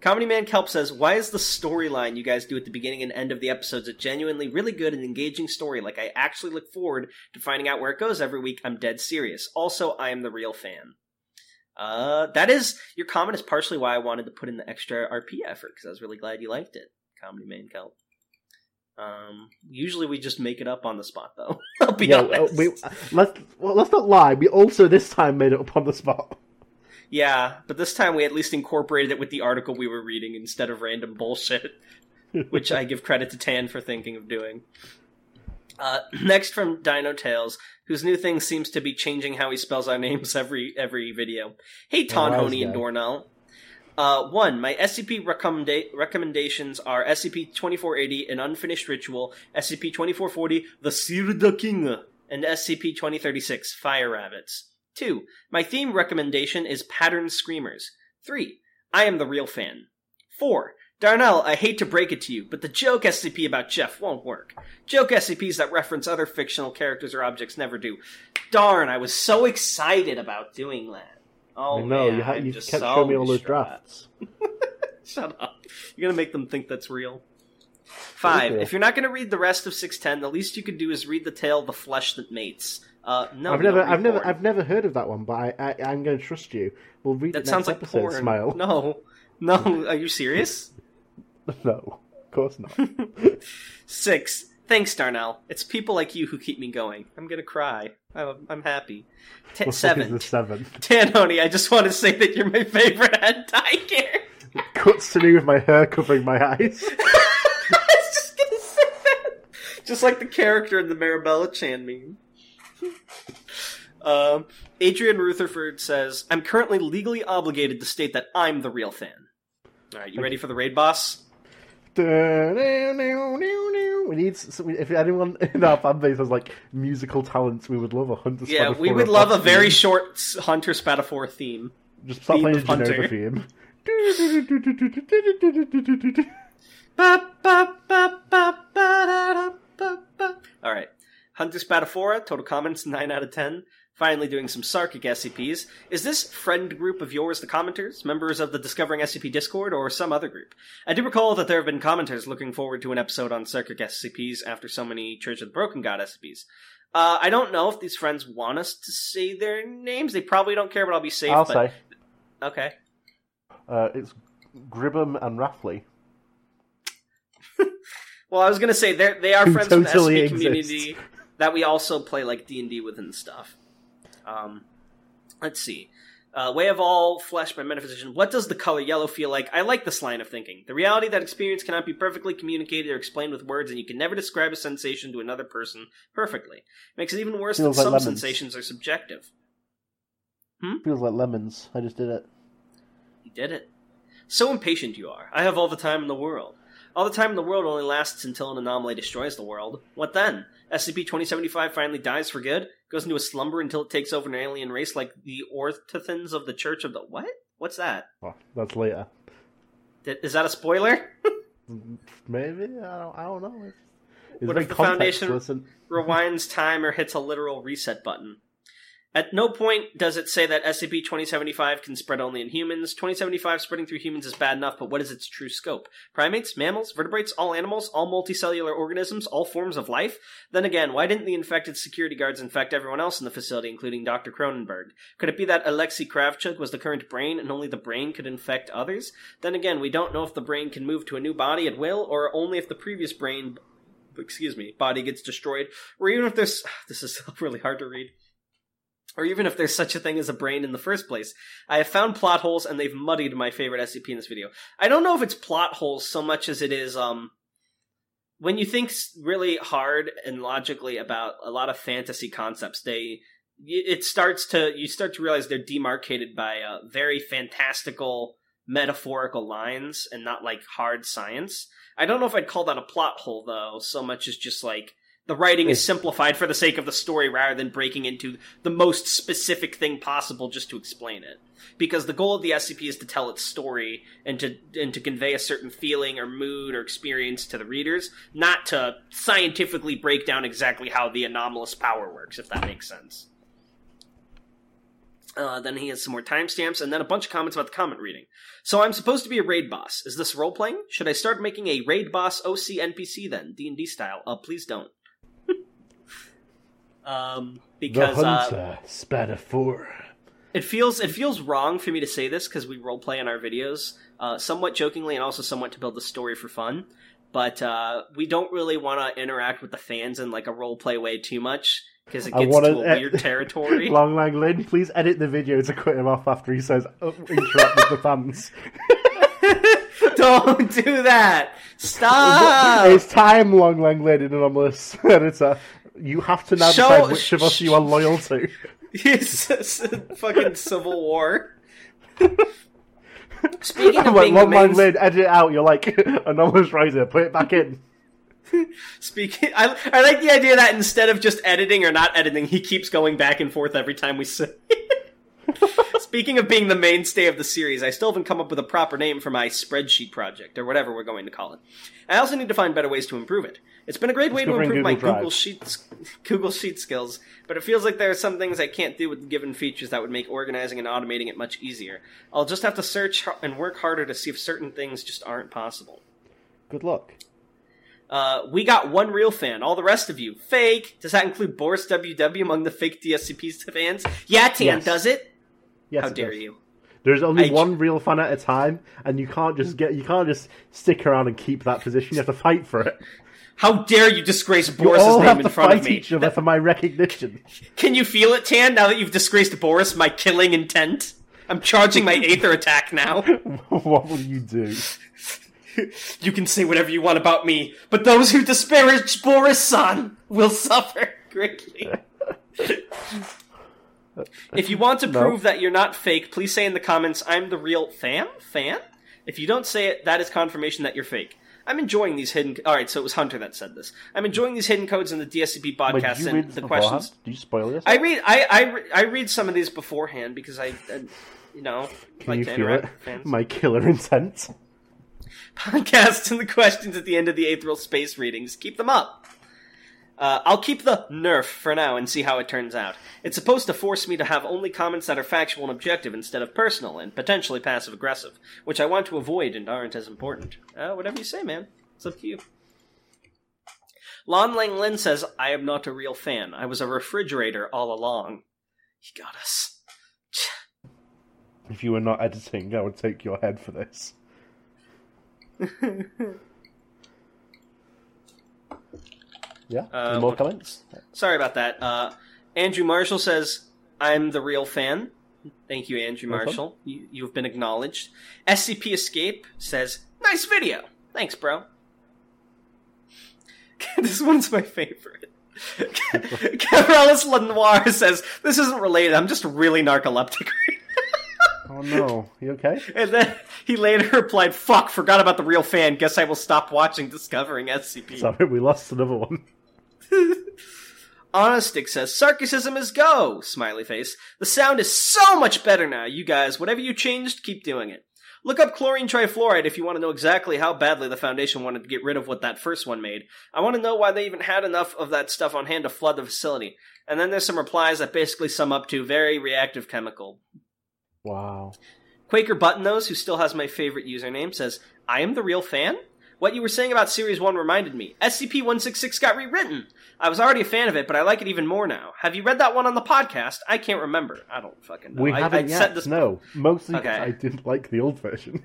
Comedy Man Kelp says, why is the storyline you guys do at the beginning and end of the episodes a genuinely really good and engaging story? Like, I actually look forward to finding out where it goes every week. I'm dead serious. Also, I am the real fan. Uh, that is, your comment is partially why I wanted to put in the extra R P effort, because I was really glad you liked it, Comedy Man Kelp. Um, usually we just make it up on the spot, though. I'll be yeah, honest. We, let's, well, let's not lie. We also this time made it up on the spot. Yeah, but this time we at least incorporated it with the article we were reading instead of random bullshit, which I give credit to Tan for thinking of doing. Uh, next from Dino Tales, whose new thing seems to be changing how he spells our names every every video. Hey, Tanhoney and Dornell. Uh, one, my S C P recommenda- recommendations are S C P twenty-four eighty, An Unfinished Ritual, S C P twenty-four forty, The Sir the King, and S C P twenty thirty-six, Fire Rabbits. Two, my theme recommendation is Pattern Screamers. Three, I am the real fan. Four, Darnell, I hate to break it to you, but the joke S C P about Jeff won't work. Joke S C Ps that reference other fictional characters or objects never do. Darn, I was so excited about doing that. Oh, I know, man, you, ha- you just kept so showing me all those drafts. Shut up. You're going to make them think that's real. Five, if you're not going to read the rest of six ten, the least you can do is read the tale The Flesh That Mates. Uh, no, I've never, no I've porn. never, I've never heard of that one, but I, I, I'm going to trust you. We'll read that. It sounds next like porn. Smile. No, no. Are you serious? No, of course not. Six. Thanks, Darnell. It's people like you who keep me going. I'm going to cry. I'm, I'm happy. T- what seven. Is the seven. Tanhoney, I just want to say that you're my favorite hentai character. Cuts to me with my hair covering my eyes. I was just going to say that. Just like the character in the Marabella Chan meme. um, Adrian Rutherford says, I'm currently legally obligated to state that I'm the real fan. Alright, you ready for the raid boss? We need some, if anyone in our fan base has like musical talents, we would love a Hunter Spatafor. Yeah, we would love a very short Hunter Spatafor theme. Just start playing a Genova theme. Alright. Hunter Spatafor, total comments, nine out of ten. Finally doing some sarkic S C Ps. Is this friend group of yours the commenters, members of the Discovering S C P Discord, or some other group? I do recall that there have been commenters looking forward to an episode on sarkic S C Ps after so many Church of the Broken God S C Ps. Uh, I don't know if these friends want us to say their names. They probably don't care, but I'll be safe. I'll but... say. Okay. Uh, it's Gribham and Raffley. Well, I was going to say, they are friends totally from the S C P community. That we also play, like, D and D with and stuff. Um, let's see. Uh, Way of All Flesh by Metaphysician. What does the color yellow feel like? I like this line of thinking. The reality that experience cannot be perfectly communicated or explained with words, and you can never describe a sensation to another person perfectly. Makes it even worse that like some lemons. Sensations are subjective. Hmm? Feels like lemons. I just did it. You did it. So impatient you are. I have all the time in the world. All the time in the world only lasts until an anomaly destroys the world. What then? S C P twenty seventy-five finally dies for good? Goes into a slumber until it takes over an alien race like the Orthothans of the Church of the... What? What's that? Oh, that's later. Is that a spoiler? Maybe. I don't, I don't know. It's what if the Foundation listen? rewinds time or hits a literal reset button? At no point does it say that S C P twenty seventy-five can spread only in humans. twenty seventy-five spreading through humans is bad enough, but what is its true scope? Primates, mammals, vertebrates, all animals, all multicellular organisms, all forms of life? Then again, why didn't the infected security guards infect everyone else in the facility, including Doctor Cronenberg? Could it be that Alexei Kravchuk was the current brain, and only the brain could infect others? Then again, we don't know if the brain can move to a new body at will, or only if the previous brain, excuse me, body gets destroyed, or even if there's... This is really hard to read. Or even if there's such a thing as a brain in the first place. I have found plot holes, and they've muddied my favorite S C P in this video. I don't know if it's plot holes so much as it is, um... when you think really hard and logically about a lot of fantasy concepts, they... It starts to... You start to realize they're demarcated by uh, very fantastical, metaphorical lines, and not, like, hard science. I don't know if I'd call that a plot hole, though, so much as just, like... The writing is simplified for the sake of the story rather than breaking into the most specific thing possible just to explain it. Because the goal of the S C P is to tell its story and to and to convey a certain feeling or mood or experience to the readers, not to scientifically break down exactly how the anomalous power works, if that makes sense. Uh, then he has some more timestamps, and then a bunch of comments about the comment reading. So I'm supposed to be a raid boss. Is this role-playing? Should I start making a raid boss O C N P C then? D and D style. Uh, please don't. Um, because the hunter, uh, Spadafora. It feels it feels wrong for me to say this because we roleplay in our videos, uh, somewhat jokingly and also somewhat to build the story for fun. But uh, we don't really want to interact with the fans in like a roleplay way too much because it gets to a ed- weird territory. Long Lang Lin, please edit the video to cut him off after he says oh, interact with the fans. Don't do that. Stop. It's time, Long Lang Lin, anomalous editor. You have to now Show, decide which of us sh- you are loyal to. It's a fucking civil war. Speaking I'm of like, being Long Lang Lin, edit it out. You're like, anomalous writer, put it back in. Speaking, I, I like the idea that instead of just editing or not editing, he keeps going back and forth every time we say it. Speaking of being the mainstay of the series, I still haven't come up with a proper name for my spreadsheet project, or whatever we're going to call it. I also need to find better ways to improve it. It's been a great way to improve my Google Sheets, Google Sheet skills, but it feels like there are some things I can't do with given features that would make organizing and automating it much easier. I'll just have to search and work harder to see if certain things just aren't possible. Good luck. Uh, we got one real fan. All the rest of you, fake. Does that include Boris W W among the fake D S C P fans? Yeah, Tan, yes. Does it? Yes, How dare does. you? There's only I... one real fan at a time, and you can't just get you can't just stick around and keep that position. You have to fight for it. How dare you disgrace Boris's you name in front of me? You all have to fight each other that... for my recognition. Can you feel it, Tan? Now that you've disgraced Boris, my killing intent, I'm charging my Aether attack now. What will you do? You can say whatever you want about me, but those who disparage Boris-san will suffer greatly. If you want to prove no. that you're not fake, please say in the comments, I'm the real fan? Fan? If you don't say it, that is confirmation that you're fake. I'm enjoying these hidden... Alright, so it was Hunter that said this. I'm enjoying these hidden codes in the D S C P podcast. Wait, and the, the questions... Do you spoil this? I read, I, I, I read some of these beforehand because I, I you know, Can like you to interact with fans. My killer intent. Podcasts and the questions at the end of the Aetheril Space readings. Keep them up. Uh, I'll keep the nerf for now and see how it turns out. It's supposed to force me to have only comments that are factual and objective instead of personal and potentially passive-aggressive, which I want to avoid and aren't as important. Uh, whatever you say, man. It's up to you. Lon Lang Lin says, I am not a real fan. I was a refrigerator all along. He got us. If you were not editing, I would take your head for this. Yeah, uh, more comments. Sorry about that. Uh, Andrew Marshall says, I'm the real fan. Thank you, Andrew no Marshall. You, you've been acknowledged. S C P Escape says, nice video. Thanks, bro. This one's my favorite. Cabrales Lenoir says, this isn't related. I'm just really narcoleptic right Oh no, you okay? And then he later replied, fuck, forgot about the real fan, guess I will stop watching Discovering S C P. Sorry, we lost another one. Honestic says, sarcasm is go, smiley face. The sound is so much better now, you guys. Whatever you changed, keep doing it. Look up chlorine trifluoride if you want to know exactly how badly the Foundation wanted to get rid of what that first one made. I want to know why they even had enough of that stuff on hand to flood the facility. And then there's some replies that basically sum up to very reactive chemical. Wow. Quaker Buttonose, who still has my favorite username, says, I am the real fan? What you were saying about Series one reminded me. S C P one sixty-six got rewritten! I was already a fan of it, but I like it even more now. Have you read that one on the podcast? I can't remember. I don't fucking know. We haven't I, I yet, set this... no. Mostly okay. I didn't like the old version.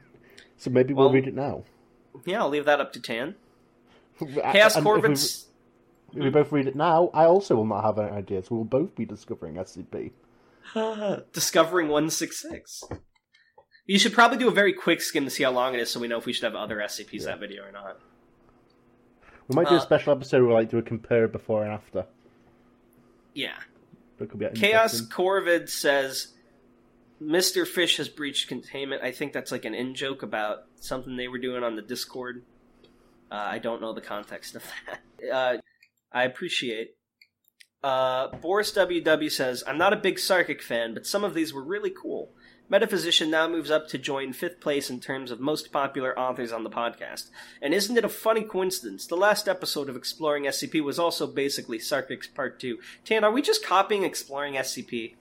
So maybe well, we'll read it now. Yeah, I'll leave that up to Tan. Chaos Corvin's... If we, if we both read it now, I also will not have any ideas. We'll both be discovering S C P. Discovering one sixty-six. You should probably do a very quick skim to see how long it is so we know if we should have other S C Ps yeah. that video or not. We might do uh, a special episode where we like do a compare before and after. Yeah. But could be Chaos Corvid says, Mister Fish has breached containment. I think that's like an in-joke about something they were doing on the Discord. Uh, I don't know the context of that. Uh, I appreciate Uh, Boris W W says, I'm not a big Sarkic fan, but some of these were really cool. Metaphysician now moves up to join fifth place in terms of most popular authors on the podcast. And isn't it a funny coincidence? The last episode of Exploring S C P was also basically Sarkic's Part two. Tan, are we just copying Exploring S C P?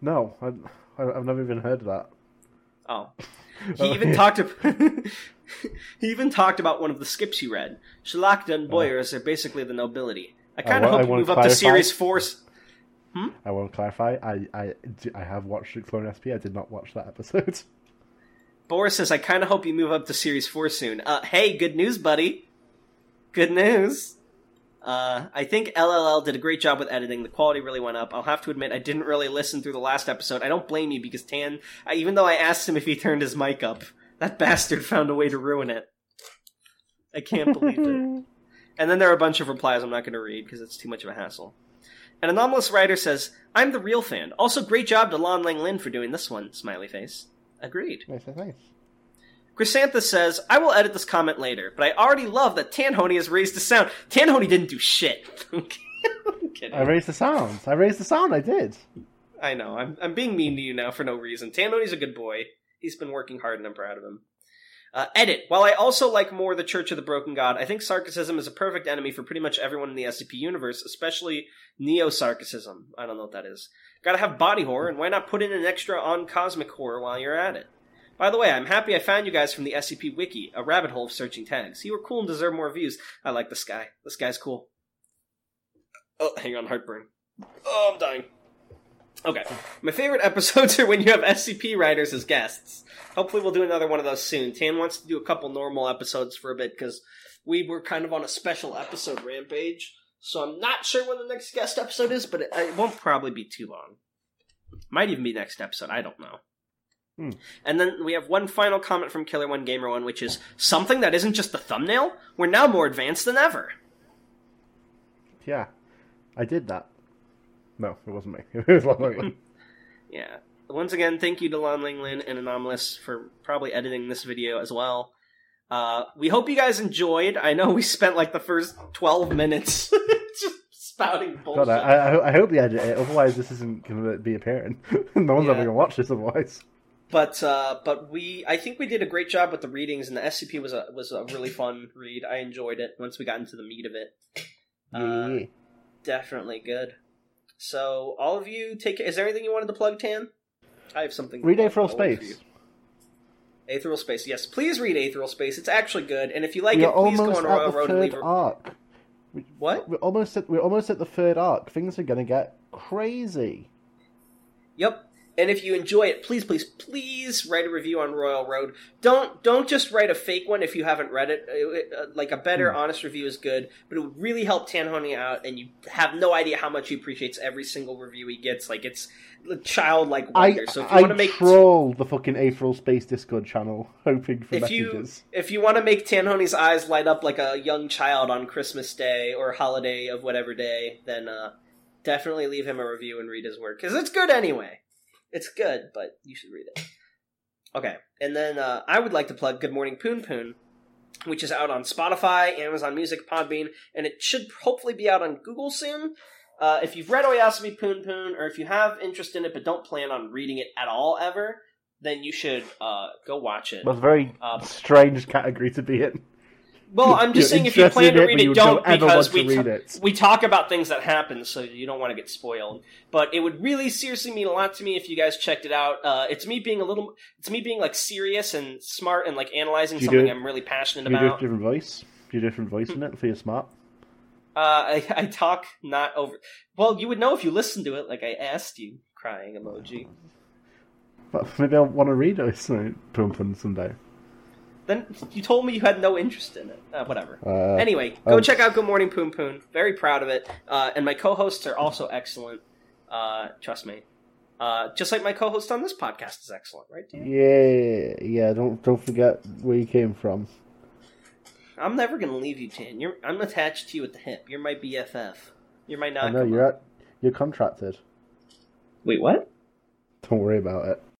No, I, I, I've never even heard of that. Oh. He even talked about, he even talked about one of the skips he read. Shalakda and Boyers oh. are basically the nobility. I kind of hope you move up clarify. to Series four. Hmm? I want to clarify. I, I, I have watched Exploring S P. I did not watch that episode. Boris says, I kind of hope you move up to Series four soon. Uh, hey, good news, buddy. Good news. Uh, I think L L L did a great job with editing. The quality really went up. I'll have to admit, I didn't really listen through the last episode. I don't blame you because Tan, I, even though I asked him if he turned his mic up, that bastard found a way to ruin it. I can't believe it. And then there are a bunch of replies I'm not going to read because it's too much of a hassle. An anomalous writer says, I'm the real fan. Also, great job to Lon Lang Lin for doing this one, smiley face. Agreed. Nice, nice, nice. Chrysanthus says, I will edit this comment later, but I already love that Tanhoney has raised the sound. Tanhoney didn't do shit. I'm kidding. I raised the sound. I raised the sound. I did. I know. I'm, I'm being mean to you now for no reason. Tanhoney's a good boy. He's been working hard and I'm proud of him. Uh, edit. While I also like more The Church of the Broken God, I think sarcasm is a perfect enemy for pretty much everyone in the S C P universe, especially neo-sarcasm. I don't know what that is. Gotta have body horror, and why not put in an extra on cosmic horror while you're at it? By the way, I'm happy I found you guys from the S C P Wiki, a rabbit hole of searching tags. You were cool and deserve more views. I like this guy. This guy's cool. Oh, hang on, heartburn. Oh, I'm dying. Okay, my favorite episodes are when you have S C P writers as guests. Hopefully we'll do another one of those soon. Tan wants to do a couple normal episodes for a bit because we were kind of on a special episode rampage. So I'm not sure when the next guest episode is, but it, it won't probably be too long. Might even be next episode, I don't know. Hmm. And then we have one final comment from Killer one Gamer one, which is something that isn't just the thumbnail. We're now more advanced than ever. Yeah, I did that. No, it wasn't me. It was Lon Lang Lin. Yeah. Once again, thank you to Lon Lang Lin and Anomalous for probably editing this video as well. Uh, we hope you guys enjoyed. I know we spent like the first twelve minutes just spouting bullshit. God, I, I, I hope they edit it. Otherwise, this isn't going to be apparent. No one's yeah. ever going to watch this otherwise. But uh, but we, I think we did a great job with the readings, and the S C P was a was a really fun read. I enjoyed it once we got into the meat of it. Uh, yeah. Definitely good. So, all of you, take care. Is there anything you wanted to plug, Tan? I have something. Read Aethereal Space. Aethereal Space, yes. Please read Aethereal Space. It's actually good. And if you like we're it, please go on Royal Road and leave a... Arc. We, what? We're almost, at, we're almost at the third arc. Things are going to get crazy. Yep. And if you enjoy it, please, please, please write a review on Royal Road. Don't don't just write a fake one if you haven't read it. it, it like, a better, mm. honest review is good, but it would really help Tanhoney out, and you have no idea how much he appreciates every single review he gets. Like, it's childlike wonder. I, so if you I want to make troll t- the fucking Aethereal Space Discord channel, hoping for if messages. You, if you want to make Tanhoney's eyes light up like a young child on Christmas Day or holiday of whatever day, then uh, definitely leave him a review and read his work, because it's good anyway. It's good, but you should read it. Okay, and then uh, I would like to plug Good Morning Punpun, which is out on Spotify, Amazon Music, Podbean, and it should hopefully be out on Google soon. Uh, if you've read Oyasumi Punpun, or if you have interest in it but don't plan on reading it at all ever, then you should uh, go watch it. That's a very um, strange category to be in. Well, I'm just saying if you plan to read it, don't, because we t- we talk about things that happen, so you don't want to get spoiled. But it would really seriously mean a lot to me if you guys checked it out. Uh, it's me being a little, it's me being like serious and smart and like analyzing something I'm really passionate about. Do you do a different voice? Do you do a different voice in it for your smart? Uh, I, I talk not over. Well, you would know if you listened to it. Like I asked you, crying emoji. But maybe I want to read it someday. Then you told me you had no interest in it. Uh, whatever. Uh, anyway, go um, check out Good Morning Punpun. Very proud of it. Uh, and my co-hosts are also excellent. Uh, trust me. Uh, just like my co-host on this podcast is excellent, right, Dan? Yeah, yeah. Don't don't forget where you came from. I'm never gonna leave you, Dan. You're, I'm attached to you at the hip. You're my B F F. You're my not. No, you're at, you're contracted. Wait, what? Don't worry about it.